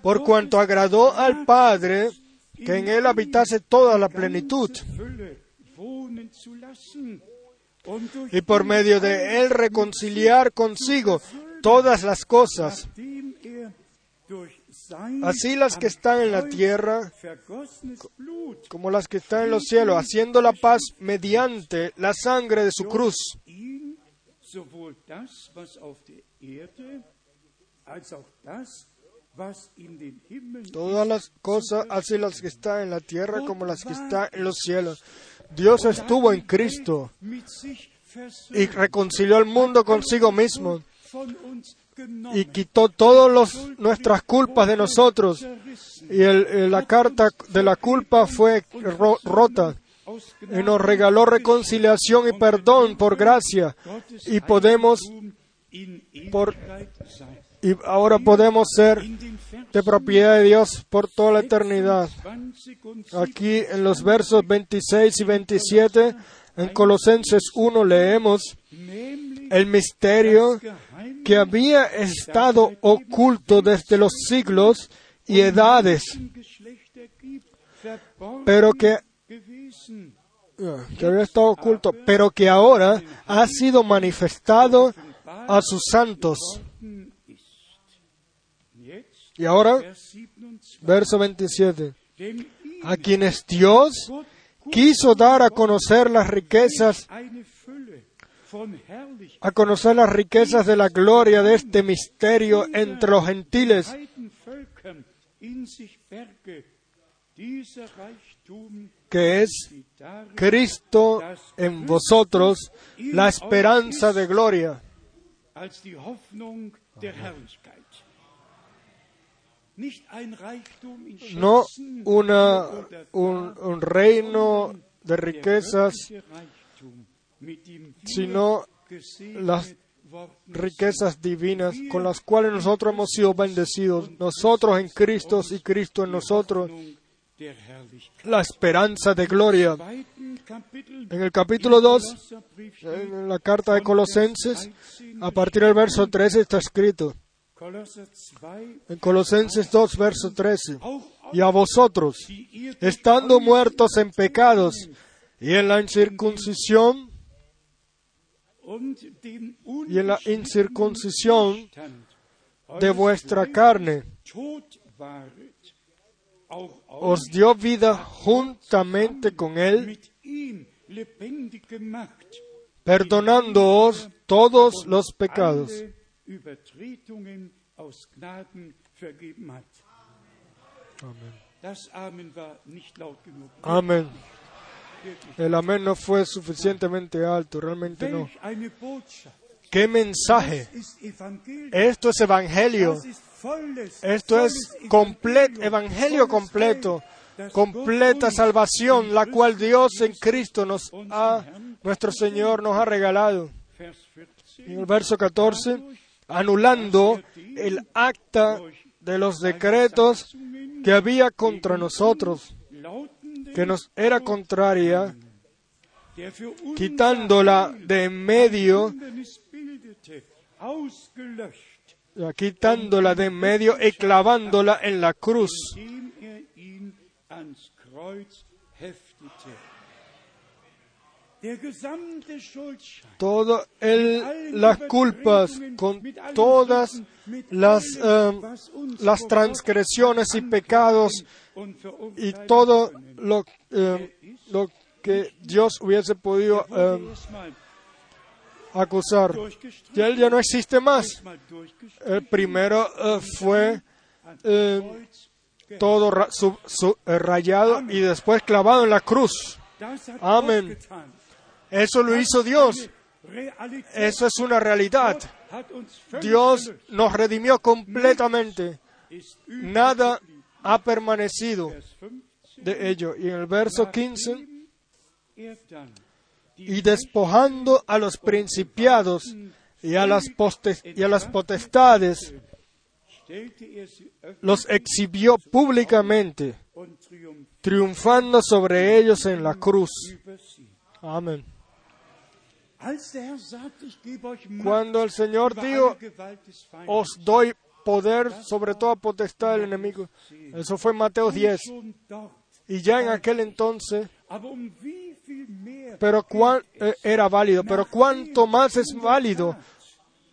Por cuanto agradó al Padre que en Él habitase toda la plenitud, y por medio de Él reconciliar consigo todas las cosas, así las que están en la tierra como las que están en los cielos, haciendo la paz mediante la sangre de su cruz. Todas las cosas, así las que están en la tierra como las que están en los cielos. Dios estuvo en Cristo y reconcilió al mundo consigo mismo y quitó todas nuestras culpas de nosotros. Y el, la carta de la culpa fue ro, rota y nos regaló reconciliación y perdón por gracia. Y podemos, por, y ahora podemos ser de propiedad de Dios por toda la eternidad. Aquí en los versos veintiséis y veintisiete, en Colosenses uno leemos el misterio que había estado oculto desde los siglos y edades, pero que, que había estado oculto, pero que ahora ha sido manifestado a sus santos. Y ahora, verso veintisiete, a quienes Dios quiso dar a conocer las riquezas, a conocer las riquezas de la gloria de este misterio entre los gentiles, que es Cristo en vosotros, la esperanza de gloria. No una, un, un reino de riquezas, sino las riquezas divinas con las cuales nosotros hemos sido bendecidos, nosotros en Cristo y Cristo en nosotros, la esperanza de gloria. En el capítulo dos, en la carta de Colosenses, a partir del verso trece está escrito, en Colosenses dos, verso trece, y a vosotros, estando muertos en pecados y en la incircuncisión, y en la incircuncisión de vuestra carne, os dio vida juntamente con Él, perdonándoos todos los pecados. Amén. Amén. El amén no fue suficientemente alto, realmente no. ¡Qué mensaje! Esto es evangelio. Esto es completo, evangelio completo, completa salvación, la cual Dios en Cristo nos ha, nuestro Señor nos ha regalado. En el verso catorce, anulando el acta de los decretos que había contra nosotros, que nos era contraria, quitándola de en medio, quitándola de en medio y clavándola en la cruz. Todas las culpas, con todas las, uh, las transgresiones y pecados y todo lo, uh, lo que Dios hubiese podido uh, acusar. Y él ya no existe más. El primero uh, fue uh, todo ra sub sub rayado y después clavado en la cruz. Amén. Eso lo hizo Dios. Eso es una realidad. Dios nos redimió completamente. Nada ha permanecido de ello. Y en el verso quince, y despojando a los principados y a las, y a las potestades, los exhibió públicamente, triunfando sobre ellos en la cruz. Amén. Cuando el Señor dijo, os doy poder sobre toda potestad del enemigo, eso fue Mateo diez. Y ya en aquel entonces, pero cuán, eh, era válido, pero cuánto más es válido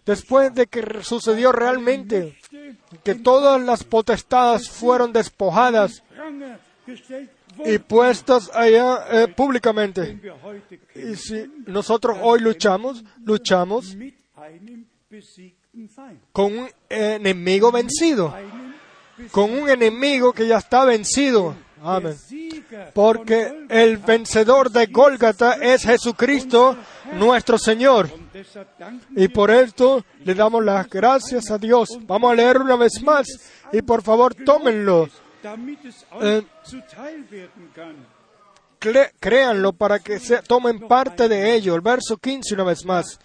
después de que sucedió realmente, que todas las potestades fueron despojadas y puestas allá eh, públicamente. Y si nosotros hoy luchamos, luchamos con un enemigo vencido, con un enemigo que ya está vencido. Amén. Porque el vencedor de Gólgata es Jesucristo, nuestro Señor. Y por esto le damos las gracias a Dios. Vamos a leer una vez más y por favor tómenlo. Eh, créanlo para que se tomen parte de ello. El verso quince una vez más.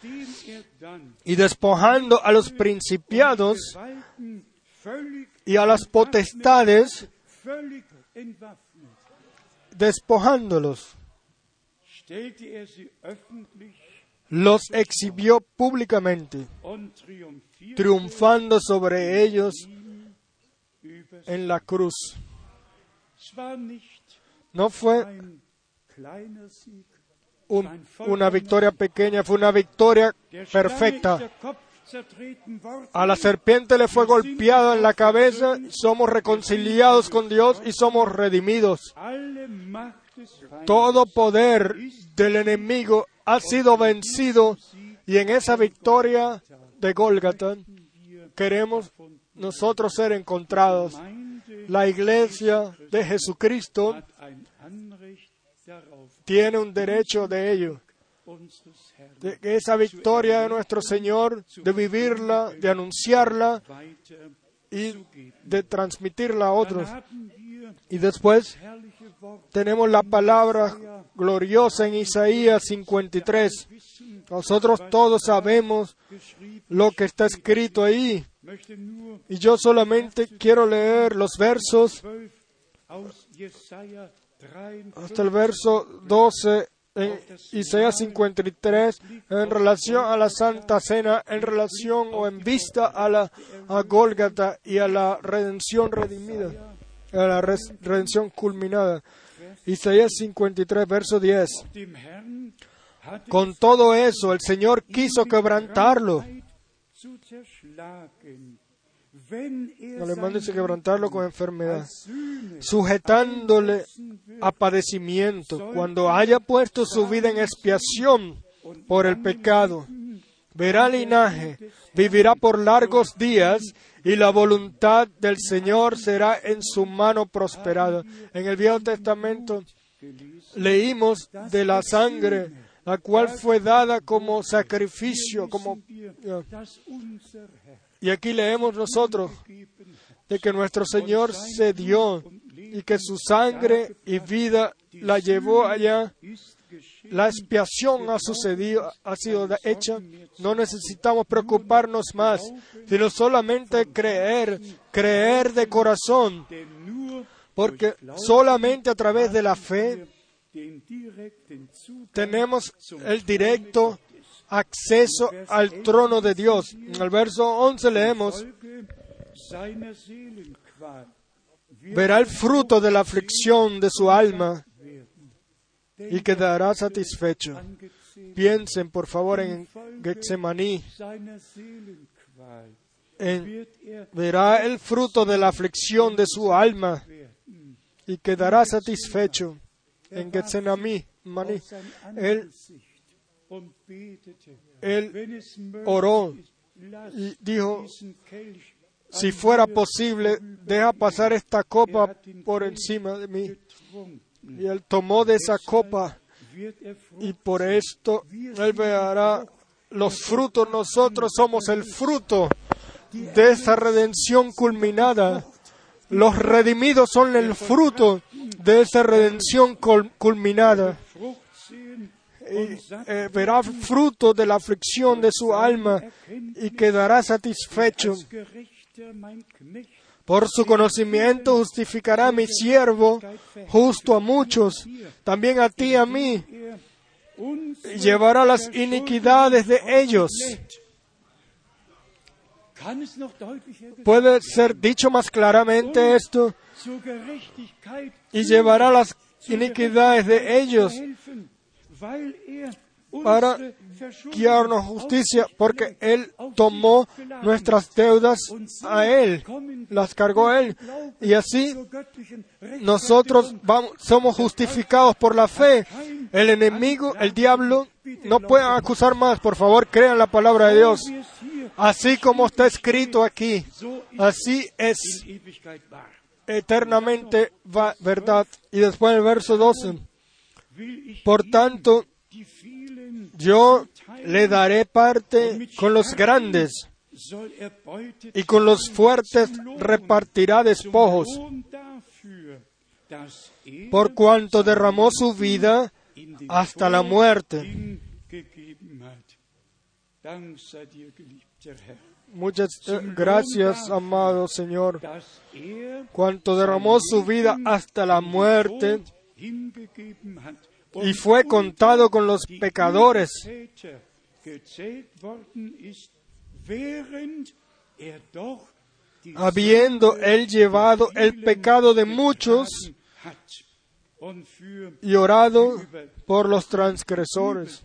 Y despojando a los principados y a las potestades, despojándolos, los exhibió públicamente, triunfando sobre ellos en la cruz. No fue un, una victoria pequeña, fue una victoria perfecta. A la serpiente le fue golpeada en la cabeza, somos reconciliados con Dios y somos redimidos. Todo poder del enemigo ha sido vencido y en esa victoria de Gólgata queremos nosotros ser encontrados. La Iglesia de Jesucristo tiene un derecho de ello. De esa victoria de nuestro Señor, de vivirla, de anunciarla y de transmitirla a otros. Y después tenemos la palabra gloriosa en Isaías cincuenta y tres. Nosotros todos sabemos lo que está escrito ahí. Y yo solamente quiero leer los versos hasta el verso doce. En Isaías cincuenta y tres, en relación a la Santa Cena, en relación o en vista a la a Gólgata y a la redención redimida, a la res, redención culminada. Isaías cincuenta y tres, verso diez. Con todo eso, el Señor quiso quebrantarlo. En alemán dice quebrantarlo con enfermedad, sujetándole a padecimiento. Cuando haya puesto su vida en expiación por el pecado. Verá linaje, vivirá por largos días, y la voluntad del Señor será en su mano prosperada. En el Viejo Testamento leímos de la sangre, la cual fue dada como sacrificio, como... Y aquí leemos nosotros de que nuestro Señor se dio y que su sangre y vida la llevó allá. La expiación ha sucedido, ha sido hecha. No necesitamos preocuparnos más, sino solamente creer, creer de corazón, porque solamente a través de la fe tenemos el directo acceso al trono de Dios. En el verso once leemos: verá el fruto de la aflicción de su alma y quedará satisfecho. Piensen, por favor, en Getsemaní. En, verá el fruto de la aflicción de su alma y quedará satisfecho. En Getsemaní, Maní, él, él oró y dijo: si fuera posible, deja pasar esta copa por encima de mí. Y él tomó de esa copa, y por esto él verá los frutos. Nosotros somos el fruto de esa redención culminada. Los redimidos son el fruto de esa redención culminada. Y eh, verá fruto de la aflicción de su alma y quedará satisfecho. Por su conocimiento justificará a mi siervo justo a muchos, también a ti y a mí, y llevará las iniquidades de ellos. ¿Puede ser dicho más claramente esto? Y llevará las iniquidades de ellos para guiarnos justicia, porque Él tomó nuestras deudas a Él, las cargó Él, y así nosotros vamos, somos justificados por la fe. El enemigo, el diablo, no puede acusar más. Por favor, crean la palabra de Dios. Así como está escrito aquí, así es eternamente va, verdad. Y después el verso doce, por tanto, yo le daré parte con los grandes, y con los fuertes repartirá despojos, por cuanto derramó su vida hasta la muerte. Muchas gracias, amado Señor. Cuanto derramó su vida hasta la muerte, y fue contado con los pecadores, habiendo él llevado el pecado de muchos y orado por los transgresores.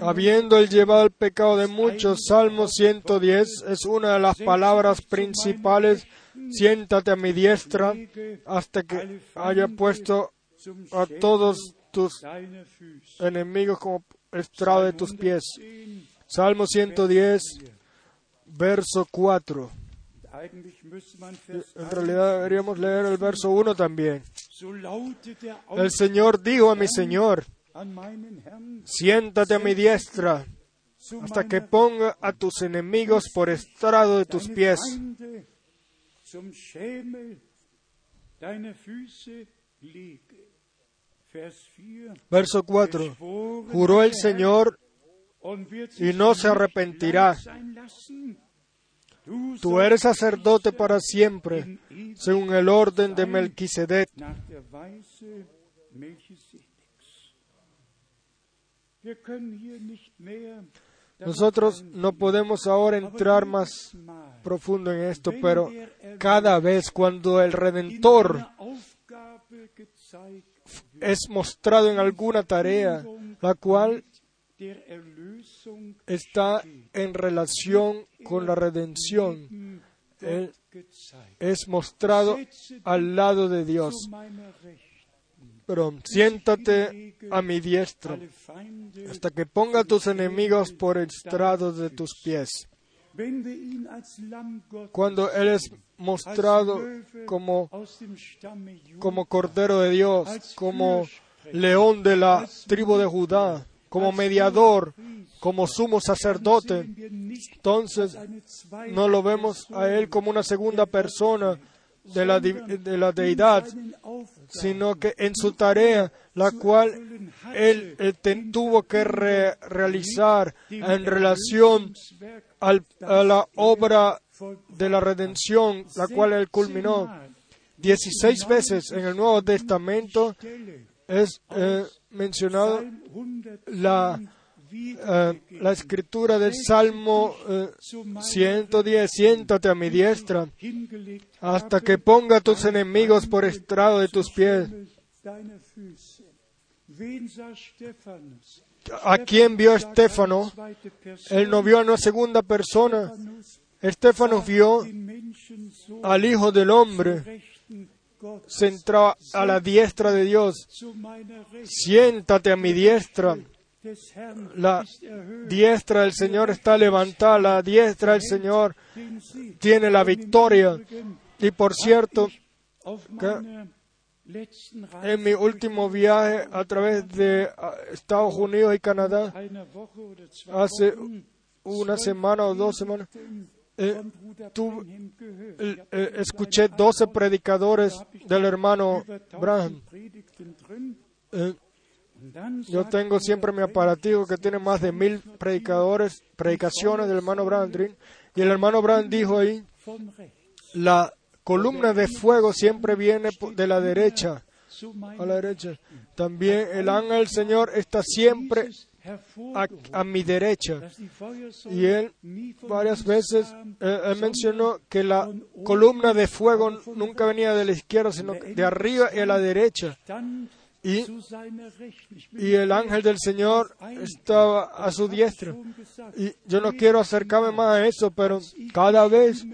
Habiendo él llevado el pecado de muchos. Salmo ciento diez es una de las palabras principales. Siéntate a mi diestra hasta que haya puesto a todos tus enemigos como estrado de tus pies. Salmo ciento diez, verso cuatro. En realidad deberíamos leer el verso uno también. El Señor dijo a mi Señor: siéntate a mi diestra hasta que ponga a tus enemigos por estrado de tus pies. Verso cuatro. Juró el Señor y no se arrepentirá. Tú eres sacerdote para siempre, según el orden de Melquisedec. Nosotros no podemos ahora entrar más profundo en esto, pero cada vez cuando el Redentor es mostrado en alguna tarea, la cual está en relación con la redención. Él es mostrado al lado de Dios. Pero siéntate a mi diestra hasta que ponga a tus enemigos por estrado de tus pies. Cuando Él es mostrado como, como Cordero de Dios, como León de la tribu de Judá, como mediador, como sumo sacerdote, entonces no lo vemos a Él como una segunda persona de la, de la Deidad, sino que en su tarea, la cual Él eh, ten, tuvo que re, realizar en relación al, a la obra de la redención, la cual Él culminó dieciséis veces en el Nuevo Testamento. Es eh, mencionado la, eh, la escritura del Salmo eh, ciento diez, siéntate a mi diestra hasta que ponga a tus enemigos por estrado de tus pies. ¿A quién vio Estefano? Él no vio a una segunda persona. Estefano vio al Hijo del Hombre sentado a la diestra de Dios. Siéntate a mi diestra. La diestra del Señor está levantada. La diestra del Señor tiene la victoria. Y por cierto, que en mi último viaje a través de Estados Unidos y Canadá, hace una semana o dos semanas, Eh, tú, eh, eh, escuché doce predicadores del hermano Brand. Eh, yo tengo siempre mi aparatico que tiene más de mil predicadores, predicaciones del hermano Brand. Y el hermano Brand dijo ahí, la columna de fuego siempre viene de la derecha, a la derecha. También el ángel del Señor está siempre A, a mi derecha. Y él varias veces eh, él mencionó que la columna de fuego nunca venía de la izquierda, sino de arriba y a la derecha. Y, y el ángel del Señor estaba a su diestra. Y yo no quiero acercarme más a eso, pero cada vez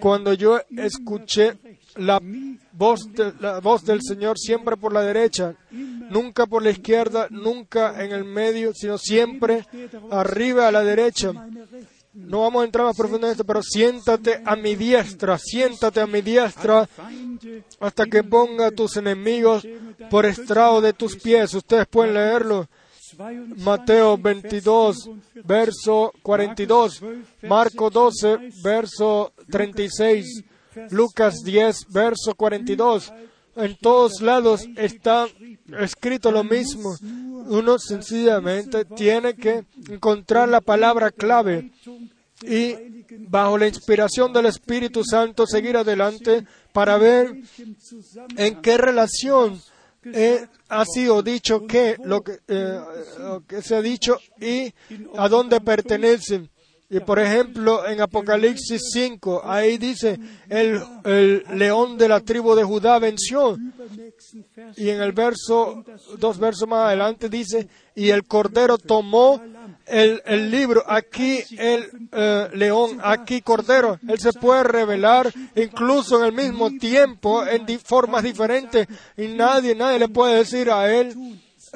cuando yo escuché la voz, de, la voz del Señor siempre por la derecha, nunca por la izquierda, nunca en el medio, sino siempre arriba a la derecha. No vamos a entrar más profundo en esto, pero siéntate a mi diestra, siéntate a mi diestra hasta que ponga a tus enemigos por estrado de tus pies. Ustedes pueden leerlo. Mateo veintidós, verso cuarenta y dos. Marcos doce, verso treinta y seis. Lucas diez, verso cuarenta y dos. En todos lados está escrito lo mismo. Uno sencillamente tiene que encontrar la palabra clave y, bajo la inspiración del Espíritu Santo, seguir adelante para ver en qué relación eh, ha sido dicho qué, lo que, eh, lo que se ha dicho y a dónde pertenecen. Y por ejemplo, en Apocalipsis cinco, ahí dice, el, el león de la tribu de Judá venció. Y en el verso, dos versos más adelante dice, y el Cordero tomó el, el libro. Aquí el eh, león, aquí Cordero. Él se puede revelar incluso en el mismo tiempo, en di- formas diferentes. Y nadie, nadie le puede decir a él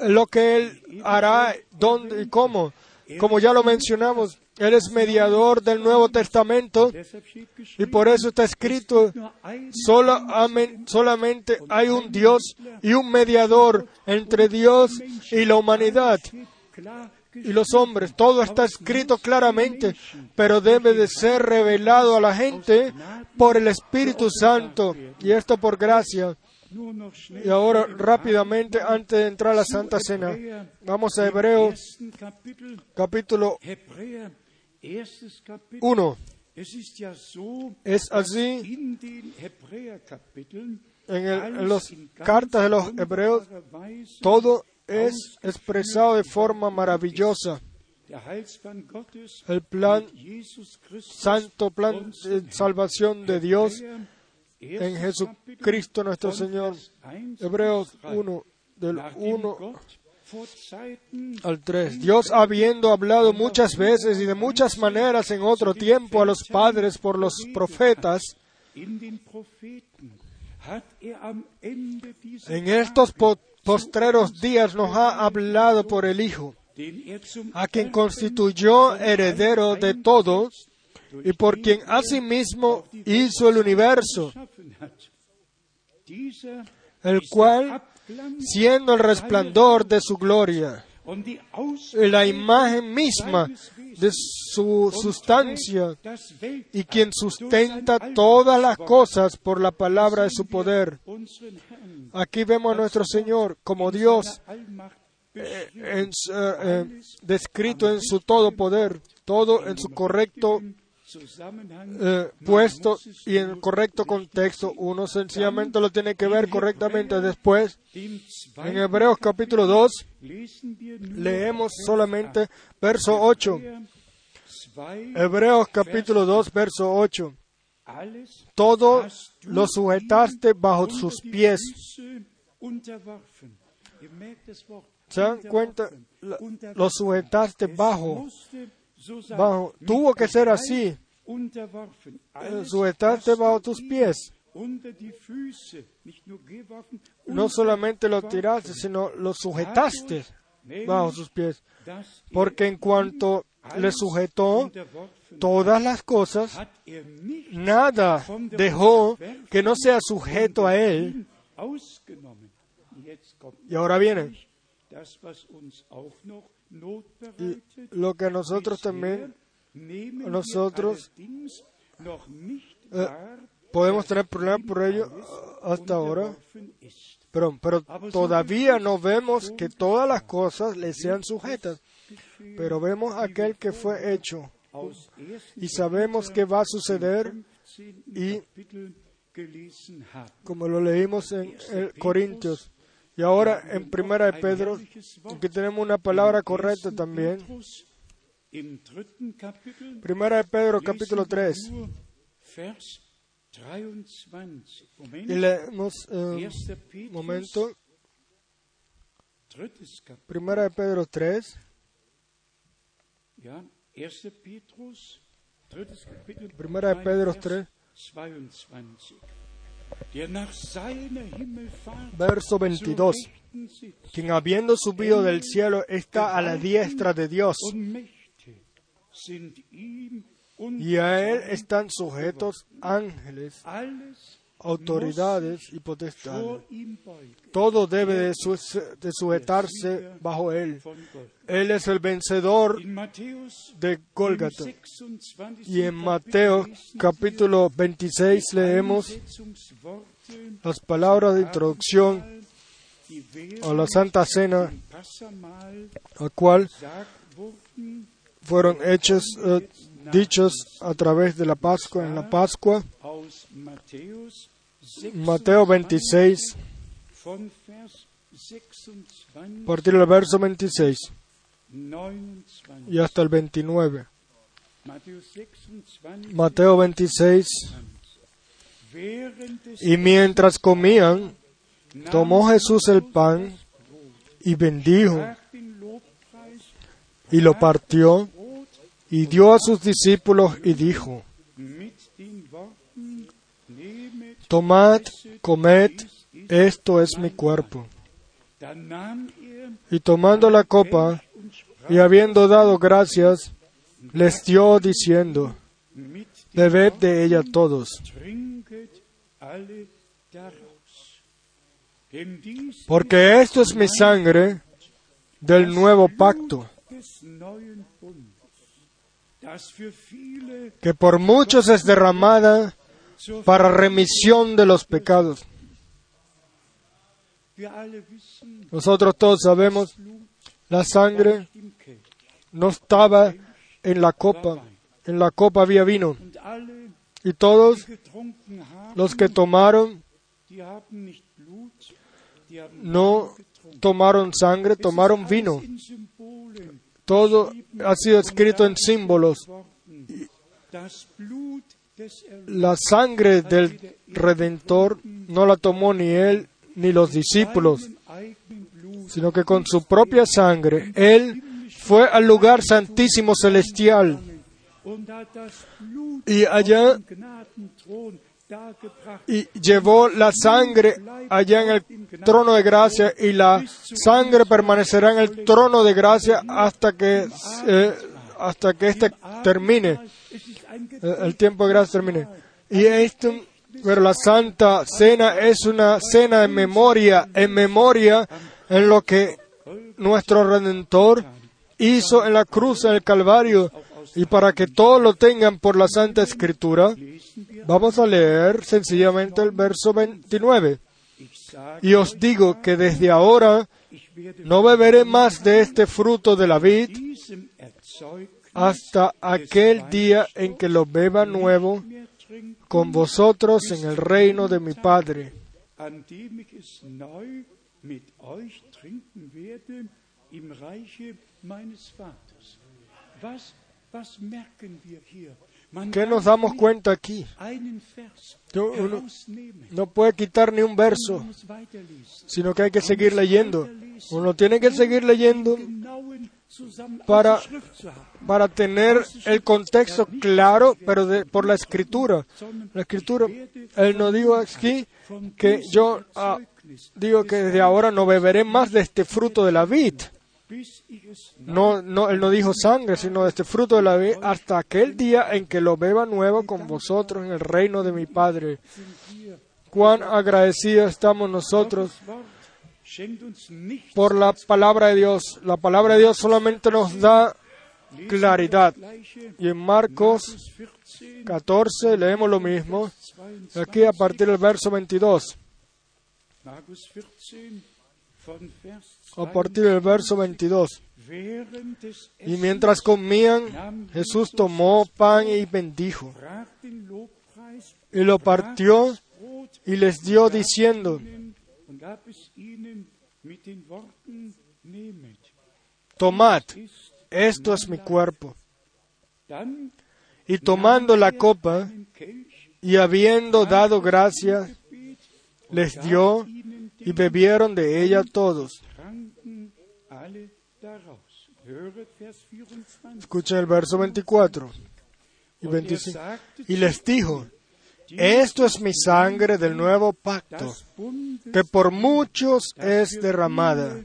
lo que él hará, dónde y cómo. Como ya lo mencionamos, Él es mediador del Nuevo Testamento y por eso está escrito, solamente hay un Dios y un mediador entre Dios y la humanidad y los hombres. Todo está escrito claramente, pero debe de ser revelado a la gente por el Espíritu Santo, y esto por gracia. Y ahora, rápidamente, antes de entrar a la Santa Cena, vamos a Hebreos, capítulo uno. Es así en, el, en las cartas de los Hebreos, todo es expresado de forma maravillosa. El plan, santo plan de salvación de Dios en Jesucristo nuestro Señor. Hebreos uno, del uno al tres. Dios, habiendo hablado muchas veces y de muchas maneras en otro tiempo a los padres por los profetas, en estos postreros días nos ha hablado por el Hijo, a quien constituyó heredero de todos y por quien asimismo hizo el universo, el cual, siendo el resplandor de su gloria y la imagen misma de su sustancia, y quien sustenta todas las cosas por la palabra de su poder. Aquí vemos a nuestro Señor como Dios eh, en, eh, eh, descrito en su todo poder, todo en su correcto Eh, puesto y en el correcto contexto. Uno sencillamente lo tiene que ver correctamente. Después, en Hebreos capítulo dos, leemos solamente verso ocho. Hebreos capítulo dos, verso ocho. Todo lo sujetaste bajo sus pies. ¿Se dan cuenta? Lo sujetaste bajo. Bajo, tuvo que ser así, sujetarte bajo tus pies. No solamente lo tiraste, sino lo sujetaste bajo sus pies. Porque en cuanto le sujetó todas las cosas, nada dejó que no sea sujeto a él. Y ahora viene lo que nosotros también, nosotros eh, podemos tener problemas por ello hasta ahora, pero, pero todavía no vemos que todas las cosas le sean sujetas, pero vemos aquel que fue hecho y sabemos que va a suceder. Y como lo leímos en el Corintios, y ahora en Primera de Pedro, que tenemos una palabra correcta también. Primera de Pedro, capítulo tres. Y leemos un eh, momento. Primera de Pedro tres. Primera de Pedro tres. Verso veintidós. Quien habiendo subido del cielo está a la diestra de Dios, y a él están sujetos ángeles, autoridades y potestades. Todo debe de, su, de sujetarse bajo él. Él es el vencedor de Gólgata. Y en Mateo capítulo veintiséis leemos las palabras de introducción a la Santa Cena, a cual fueron hechos eh, dichos a través de la Pascua, en la Pascua. Mateo veintiséis, a partir del verso veintiséis y hasta el veintinueve. Mateo veintiséis. Y mientras comían, tomó Jesús el pan y bendijo y lo partió y dio a sus discípulos y dijo: tomad, comed, esto es mi cuerpo. Y tomando la copa y habiendo dado gracias, les dio diciendo: bebed de ella todos, porque esto es mi sangre del nuevo pacto, que por muchos es derramada para remisión de los pecados. Nosotros todos sabemos, la sangre no estaba en la copa, en la copa había vino, y todos los que tomaron no tomaron sangre, tomaron vino. Todo ha sido escrito en símbolos. La sangre del Redentor no la tomó ni él ni los discípulos, sino que con su propia sangre Él fue al lugar santísimo celestial y allá y llevó la sangre allá en el trono de gracia, y la sangre permanecerá en el trono de gracia hasta que eh, hasta que este termine, el tiempo de gracia termine. Y esto, pero la Santa Cena es una cena en memoria, en memoria en lo que nuestro Redentor hizo en la cruz, en el Calvario. Y para que todos lo tengan por la Santa Escritura, vamos a leer sencillamente el verso veintinueve. Y os digo que desde ahora no beberé más de este fruto de la vid hasta aquel día en que lo beba nuevo con vosotros en el reino de mi Padre. ¿Qué nos damos cuenta aquí? Yo, uno, no puede quitar ni un verso, sino que hay que seguir leyendo. Uno tiene que seguir leyendo para, para tener el contexto claro, pero de, por la Escritura. La Escritura, él no dijo aquí que yo ah, digo que desde ahora no beberé más de este fruto de la vid. No, no, él no dijo sangre, sino de este fruto de la vid hasta aquel día en que lo beba nuevo con vosotros en el reino de mi Padre. Cuán agradecidos estamos nosotros por la palabra de Dios. La palabra de Dios solamente nos da claridad. Y en Marcos catorce leemos lo mismo, aquí a partir del verso veintidós. A partir del verso veintidós. Y mientras comían, Jesús tomó pan y bendijo, y lo partió y les dio diciendo: tomad, esto es mi cuerpo. Y tomando la copa y habiendo dado gracias, les dio, y bebieron de ella todos. Escuchen el verso veinticuatro y veinticinco. Y les dijo: esto es mi sangre del nuevo pacto, que por muchos es derramada.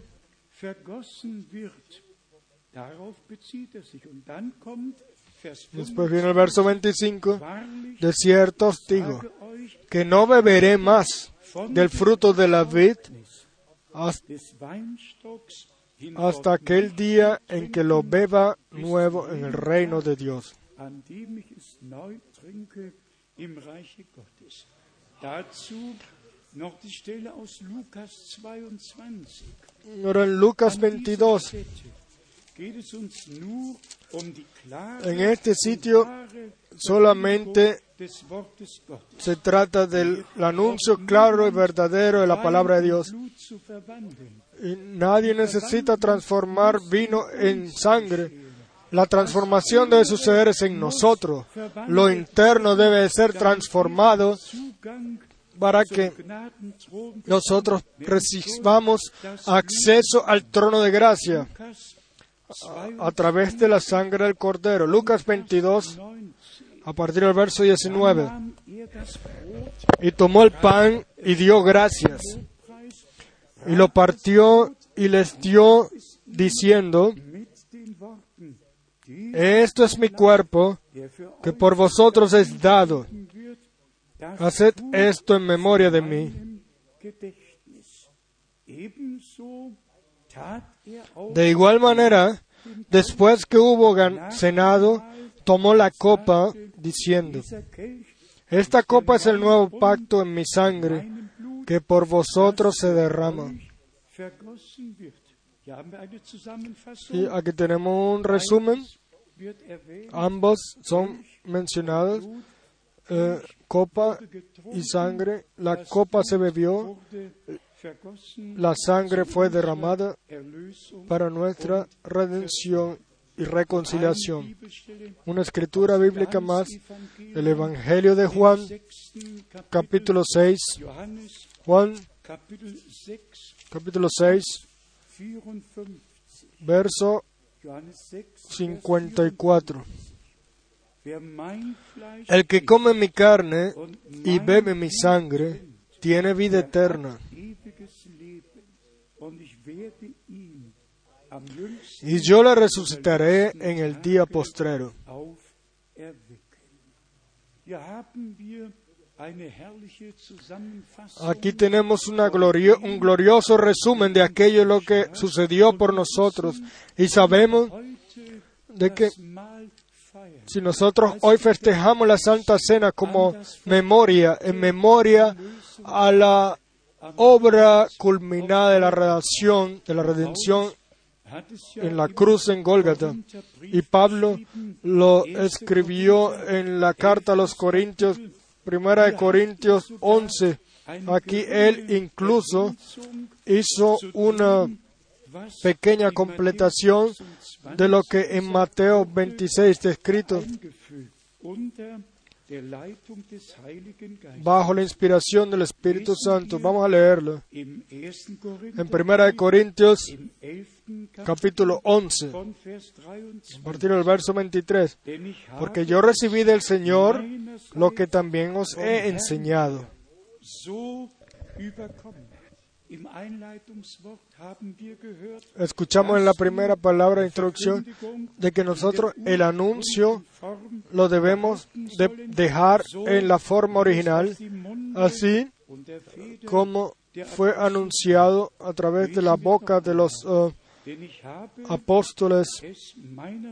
Después viene el verso veinticinco. De cierto os digo que no beberé más del fruto de la vid hasta, hasta aquel día en que lo beba nuevo en el reino de Dios. Ahora en Lucas veintidós, en este sitio solamente se trata del anuncio claro y verdadero de la palabra de Dios. Y nadie necesita transformar vino en sangre. La transformación debe suceder es en nosotros. Lo interno debe ser transformado para que nosotros recibamos acceso al trono de gracia a, a través de la sangre del Cordero. Lucas veintidós, a partir del verso diecinueve. Y tomó el pan y dio gracias, y lo partió y les dio, diciendo: esto es mi cuerpo, que por vosotros es dado. Haced esto en memoria de mí. De igual manera, después que hubo cenado, tomó la copa, diciendo: esta copa es el nuevo pacto en mi sangre, que por vosotros se derrama. Y aquí tenemos un resumen. Ambos son mencionados, eh, copa y sangre. La copa se bebió, la sangre fue derramada para nuestra redención y reconciliación. Una escritura bíblica más, el Evangelio de Juan, capítulo seis. Juan, capítulo seis, verso cincuenta y cuatro. El que come mi carne y bebe mi sangre tiene vida eterna, y yo la resucitaré en el día postrero. Aquí tenemos una glorio, un glorioso resumen de aquello lo que sucedió por nosotros, y sabemos de que si nosotros hoy festejamos la Santa Cena como memoria, en memoria a la obra culminada de la redención, de la redención en la cruz en Gólgata, y Pablo lo escribió en la carta a los Corintios, Primera de Corintios once. Aquí él incluso hizo una pequeña completación de lo que en Mateo veintiséis está escrito bajo la inspiración del Espíritu Santo. Vamos a leerlo. En Primera de Corintios, capítulo once, a partir del verso veintitrés. Porque yo recibí del Señor lo que también os he enseñado. Escuchamos en la primera palabra de introducción de que nosotros el anuncio lo debemos de dejar en la forma original, así como fue anunciado a través de la boca de los uh, apóstoles,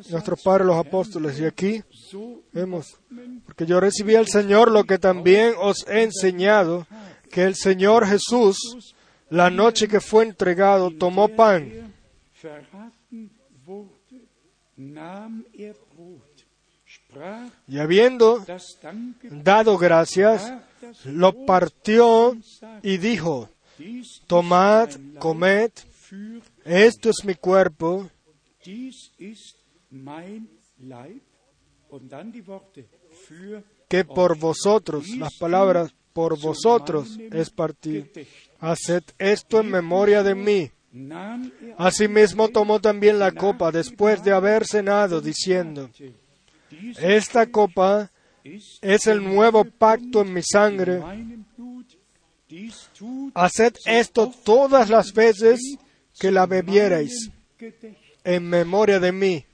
nuestros padres los apóstoles. Y aquí vemos, porque yo recibí al Señor lo que también os he enseñado, que el Señor Jesús, la noche que fue entregado, tomó pan, y habiendo dado gracias, lo partió y dijo: tomad, comed, esto es mi cuerpo. Que por vosotros, las palabras por vosotros es partido. Haced esto en memoria de mí. Asimismo tomó también la copa después de haber cenado, diciendo: esta copa es el nuevo pacto en mi sangre. Haced esto todas las veces que la bebierais, en memoria de mí.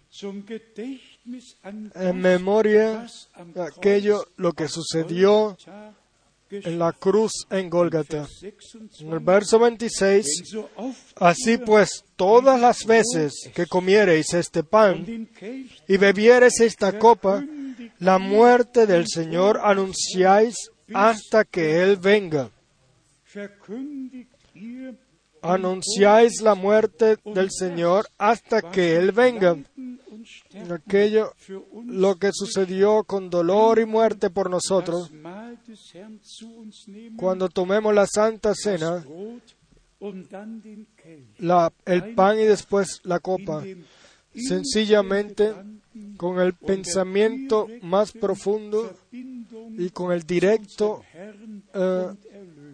En memoria de aquello lo que sucedió en la cruz en Gólgata. En el verso veintiséis, así pues, todas las veces que comiereis este pan y bebiereis esta copa, la muerte del Señor anunciáis hasta que Él venga. Anunciáis la muerte del Señor hasta que Él venga. Aquello, lo que sucedió con dolor y muerte por nosotros, cuando tomemos la Santa Cena, la, el pan y después la copa, sencillamente con el pensamiento más profundo y con el directo eh,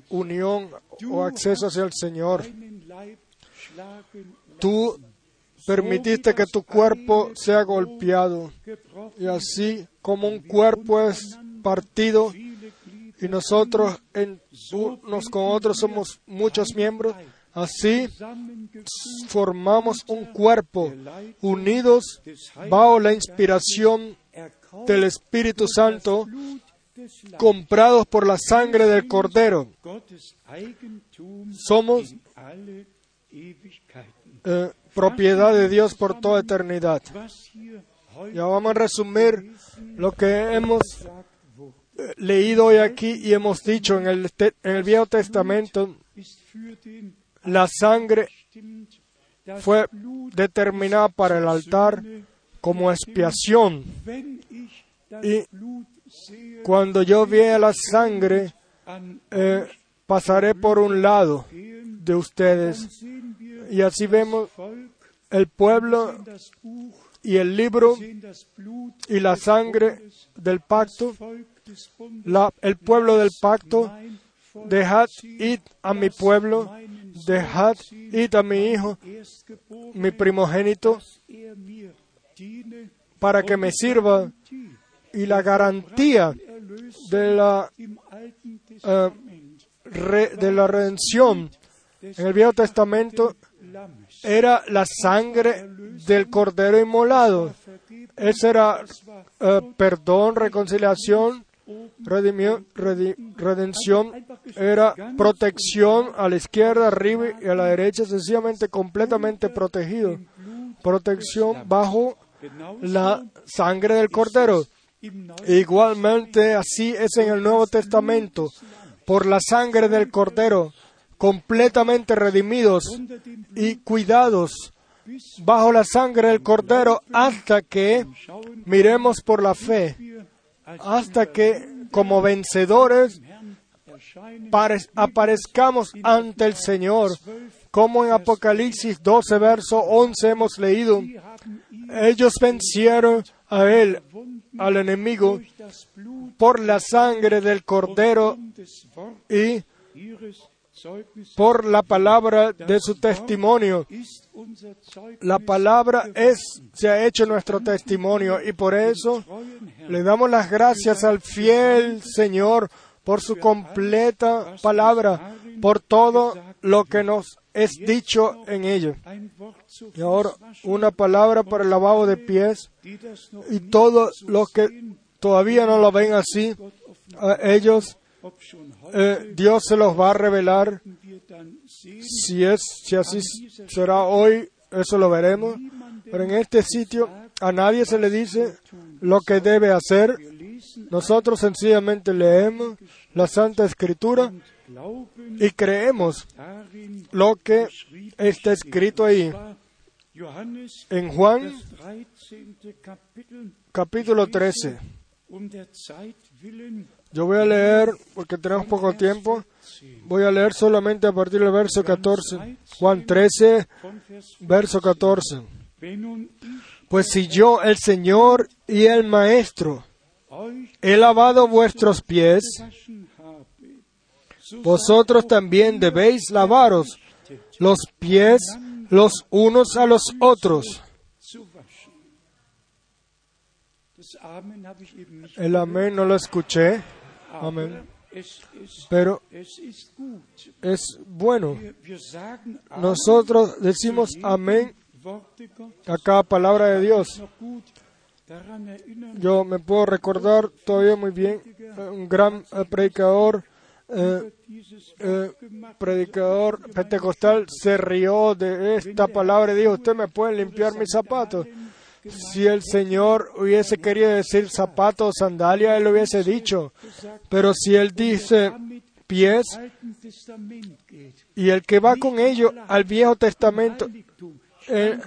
unión o acceso hacia el Señor. Tú permitiste que tu cuerpo sea golpeado, y así como un cuerpo es partido y nosotros en, unos con otros somos muchos miembros, así formamos un cuerpo unidos bajo la inspiración del Espíritu Santo, comprados por la sangre del Cordero. Somos eh, propiedad de Dios por toda eternidad. Ya vamos a resumir lo que hemos leído hoy aquí y hemos dicho en el, te- en el Viejo Testamento. La sangre fue determinada para el altar como expiación. Y cuando yo vea la sangre, eh, pasaré por un lado de ustedes. Y así vemos el pueblo y el libro y la sangre del pacto. La, el pueblo del pacto: dejad ir a mi pueblo, dejad ir a mi hijo, mi primogénito, para que me sirva. Y la garantía de la, uh, re, de la redención en el Viejo Testamento era la sangre del Cordero inmolado. Ese era uh, perdón, reconciliación, redimió, redim, redención, era protección a la izquierda, arriba y a la derecha, sencillamente completamente protegido. Protección bajo la sangre del Cordero. Igualmente, así es en el Nuevo Testamento, por la sangre del Cordero, completamente redimidos y cuidados bajo la sangre del Cordero hasta que miremos por la fe, hasta que como vencedores aparezcamos ante el Señor, como en Apocalipsis doce, verso once hemos leído. Ellos vencieron a él, al enemigo, por la sangre del Cordero y por la palabra de su testimonio. La palabra es, se ha hecho nuestro testimonio, y por eso le damos las gracias al fiel Señor por su completa palabra, por todo lo que nos es dicho en ella. Y ahora una palabra para el lavado de pies, y todos los que todavía no lo ven así, a ellos eh, Dios se los va a revelar. Si es, si así será hoy, eso lo veremos. Pero en este sitio a nadie se le dice lo que debe hacer. Nosotros sencillamente leemos la Santa Escritura y creemos lo que está escrito ahí. En Juan, capítulo trece. Yo voy a leer, porque tenemos poco tiempo, voy a leer solamente a partir del verso catorce. Juan trece, verso catorce. Pues si yo, el Señor y el Maestro, he lavado vuestros pies, vosotros también debéis lavaros los pies los unos a los otros. El amén no lo escuché. Amén. Pero es bueno. Nosotros decimos amén a cada palabra de Dios. Yo me puedo recordar todavía muy bien un gran predicador Eh, eh, predicador pentecostal se rió de esta palabra y dijo: usted me puede limpiar mis zapatos. Si el Señor hubiese querido decir zapatos o sandalia, él lo hubiese dicho, pero si él dice pies, y el que va con ello al Viejo Testamento, eh,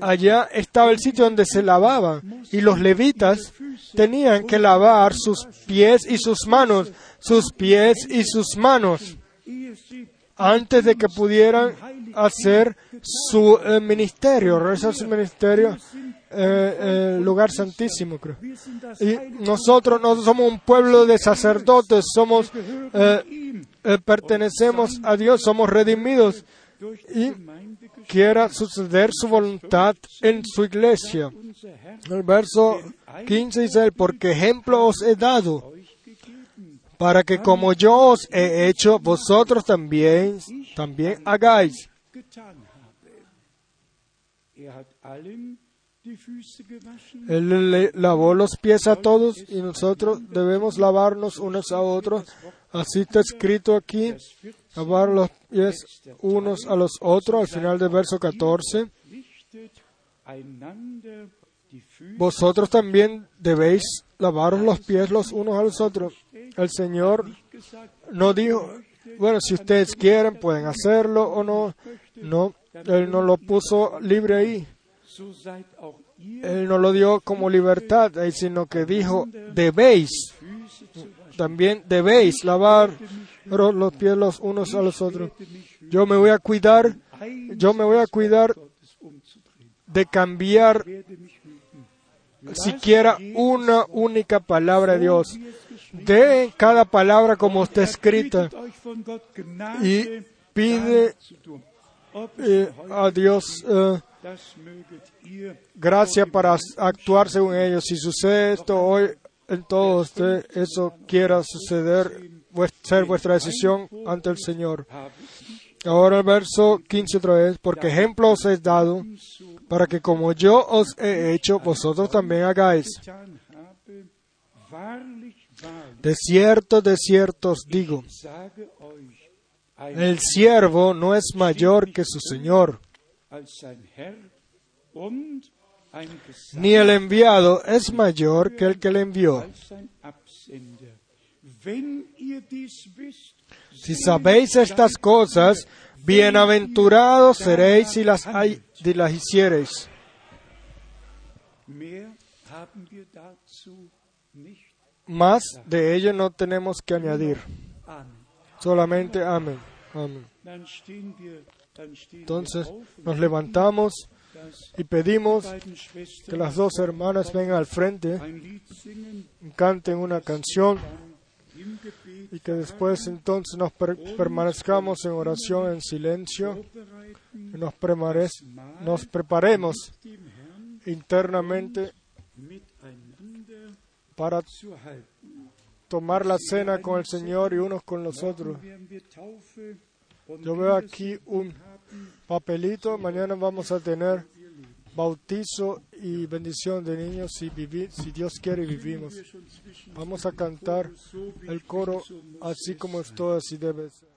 allá estaba el sitio donde se lavaba, y los levitas tenían que lavar sus pies y sus manos, sus pies y sus manos, antes de que pudieran hacer su eh, ministerio, realizar su ministerio, eh, eh, lugar santísimo, creo. Y nosotros no somos un pueblo de sacerdotes, somos, eh, eh, pertenecemos a Dios, somos redimidos, y quiera suceder su voluntad en su iglesia. El verso quince dice: porque ejemplo os he dado, para que como yo os he hecho, vosotros también, también hagáis. Él le lavó los pies a todos, y nosotros debemos lavarnos unos a otros. Así está escrito aquí, lavar los pies unos a los otros, al final del verso catorce. Vosotros también debéis lavaros los pies los unos a los otros. El Señor no dijo, bueno, si ustedes quieren, pueden hacerlo o no. No, Él no lo puso libre ahí. Él no lo dio como libertad, sino que dijo, debéis, también debéis lavar los pies los unos a los otros. Yo me voy a cuidar, yo me voy a cuidar de cambiar siquiera una única palabra de Dios. De cada palabra como está escrita. Y pide eh, a Dios eh, gracia para actuar según ellos. Si sucede esto hoy, en todo usted, eso quiera suceder, ser vuestra decisión ante el Señor. Ahora el verso quince otra vez. Porque ejemplo os he dado, para que como yo os he hecho, vosotros también hagáis. De cierto, de cierto os digo, el siervo no es mayor que su señor, ni el enviado es mayor que el que le envió. Si sabéis estas cosas, bienaventurados seréis si las, hay, si las hiciereis. Más de ello no tenemos que añadir. Solamente amén. Amén. Entonces nos levantamos y pedimos que las dos hermanas vengan al frente, canten una canción y que después entonces nos per permanezcamos en oración, en silencio, y nos, nos preparemos internamente para tomar la cena con el Señor y unos con los otros. Yo veo aquí un papelito. Mañana vamos a tener bautizo y bendición de niños. Si, vivi si Dios quiere, vivimos. Vamos a cantar el coro así como es todo, así debe ser.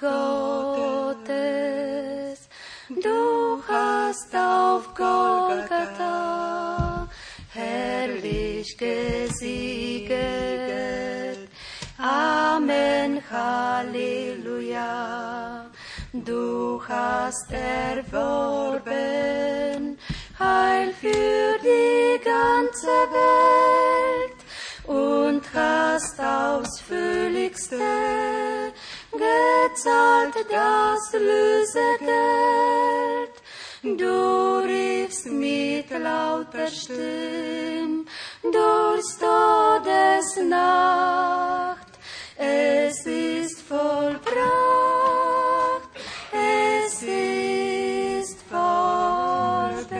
Gottes, du hast auf Golgatha herrlich gesieget. Amen, Halleluja. Du hast erworben Heil für die ganze Welt und hast ausführlichste gezahlt das Lösegeld. Du riefst mit lauter Stimme durch Todesnacht. Es ist vollbracht, es ist vollbracht.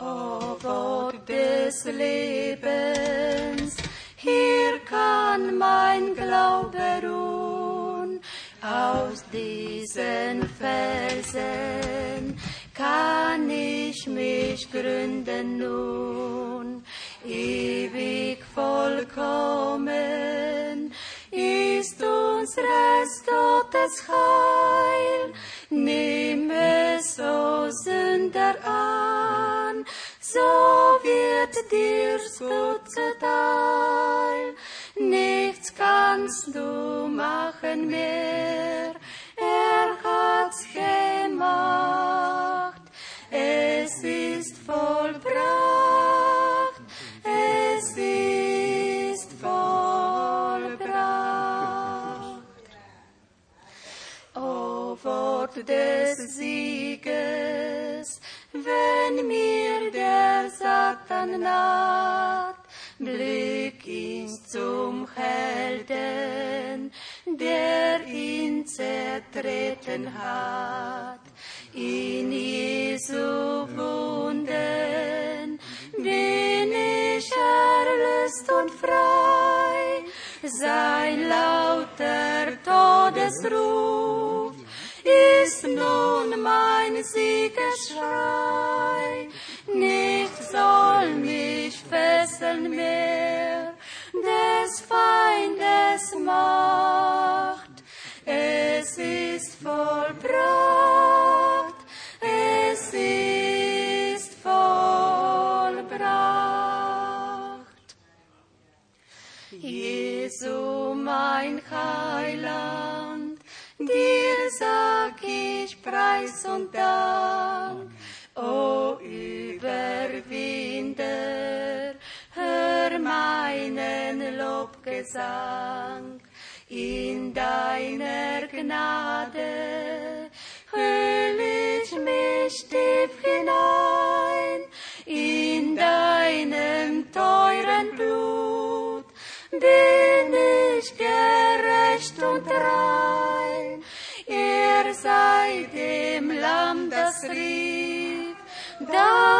O Gott des Lebens, hier kann mein Glaube ruhen, aus diesen Felsen kann ich mich gründen nun. Ewig vollkommen ist unseres Gottes Heil, nimm es, o Sünder, an, so wird dir's gut zuteil. Nichts kannst du machen mehr, er hat's gemacht. Es ist vollbracht, es ist vollbracht. O Wort des Sieges, wenn mir der Satan naht, blick ihn zum Helden, der ihn zertreten hat. In Jesu Wunden bin ich erlöst und frei. Sein lauter Todesruf ist nun mein Siegesschrei. Nichts soll mich fesseln mehr des Feindes Macht. Es ist vollbracht, es ist vollbracht. Jesu, mein Heiland, dir sag ich Preis und Dank. O Überwinder, hör meinen Lobgesang. In deiner Gnade hüll ich mich tief hinein, in deinem teuren Blut bin ich gerecht und rein. Er sei dem Lamm, das rief, da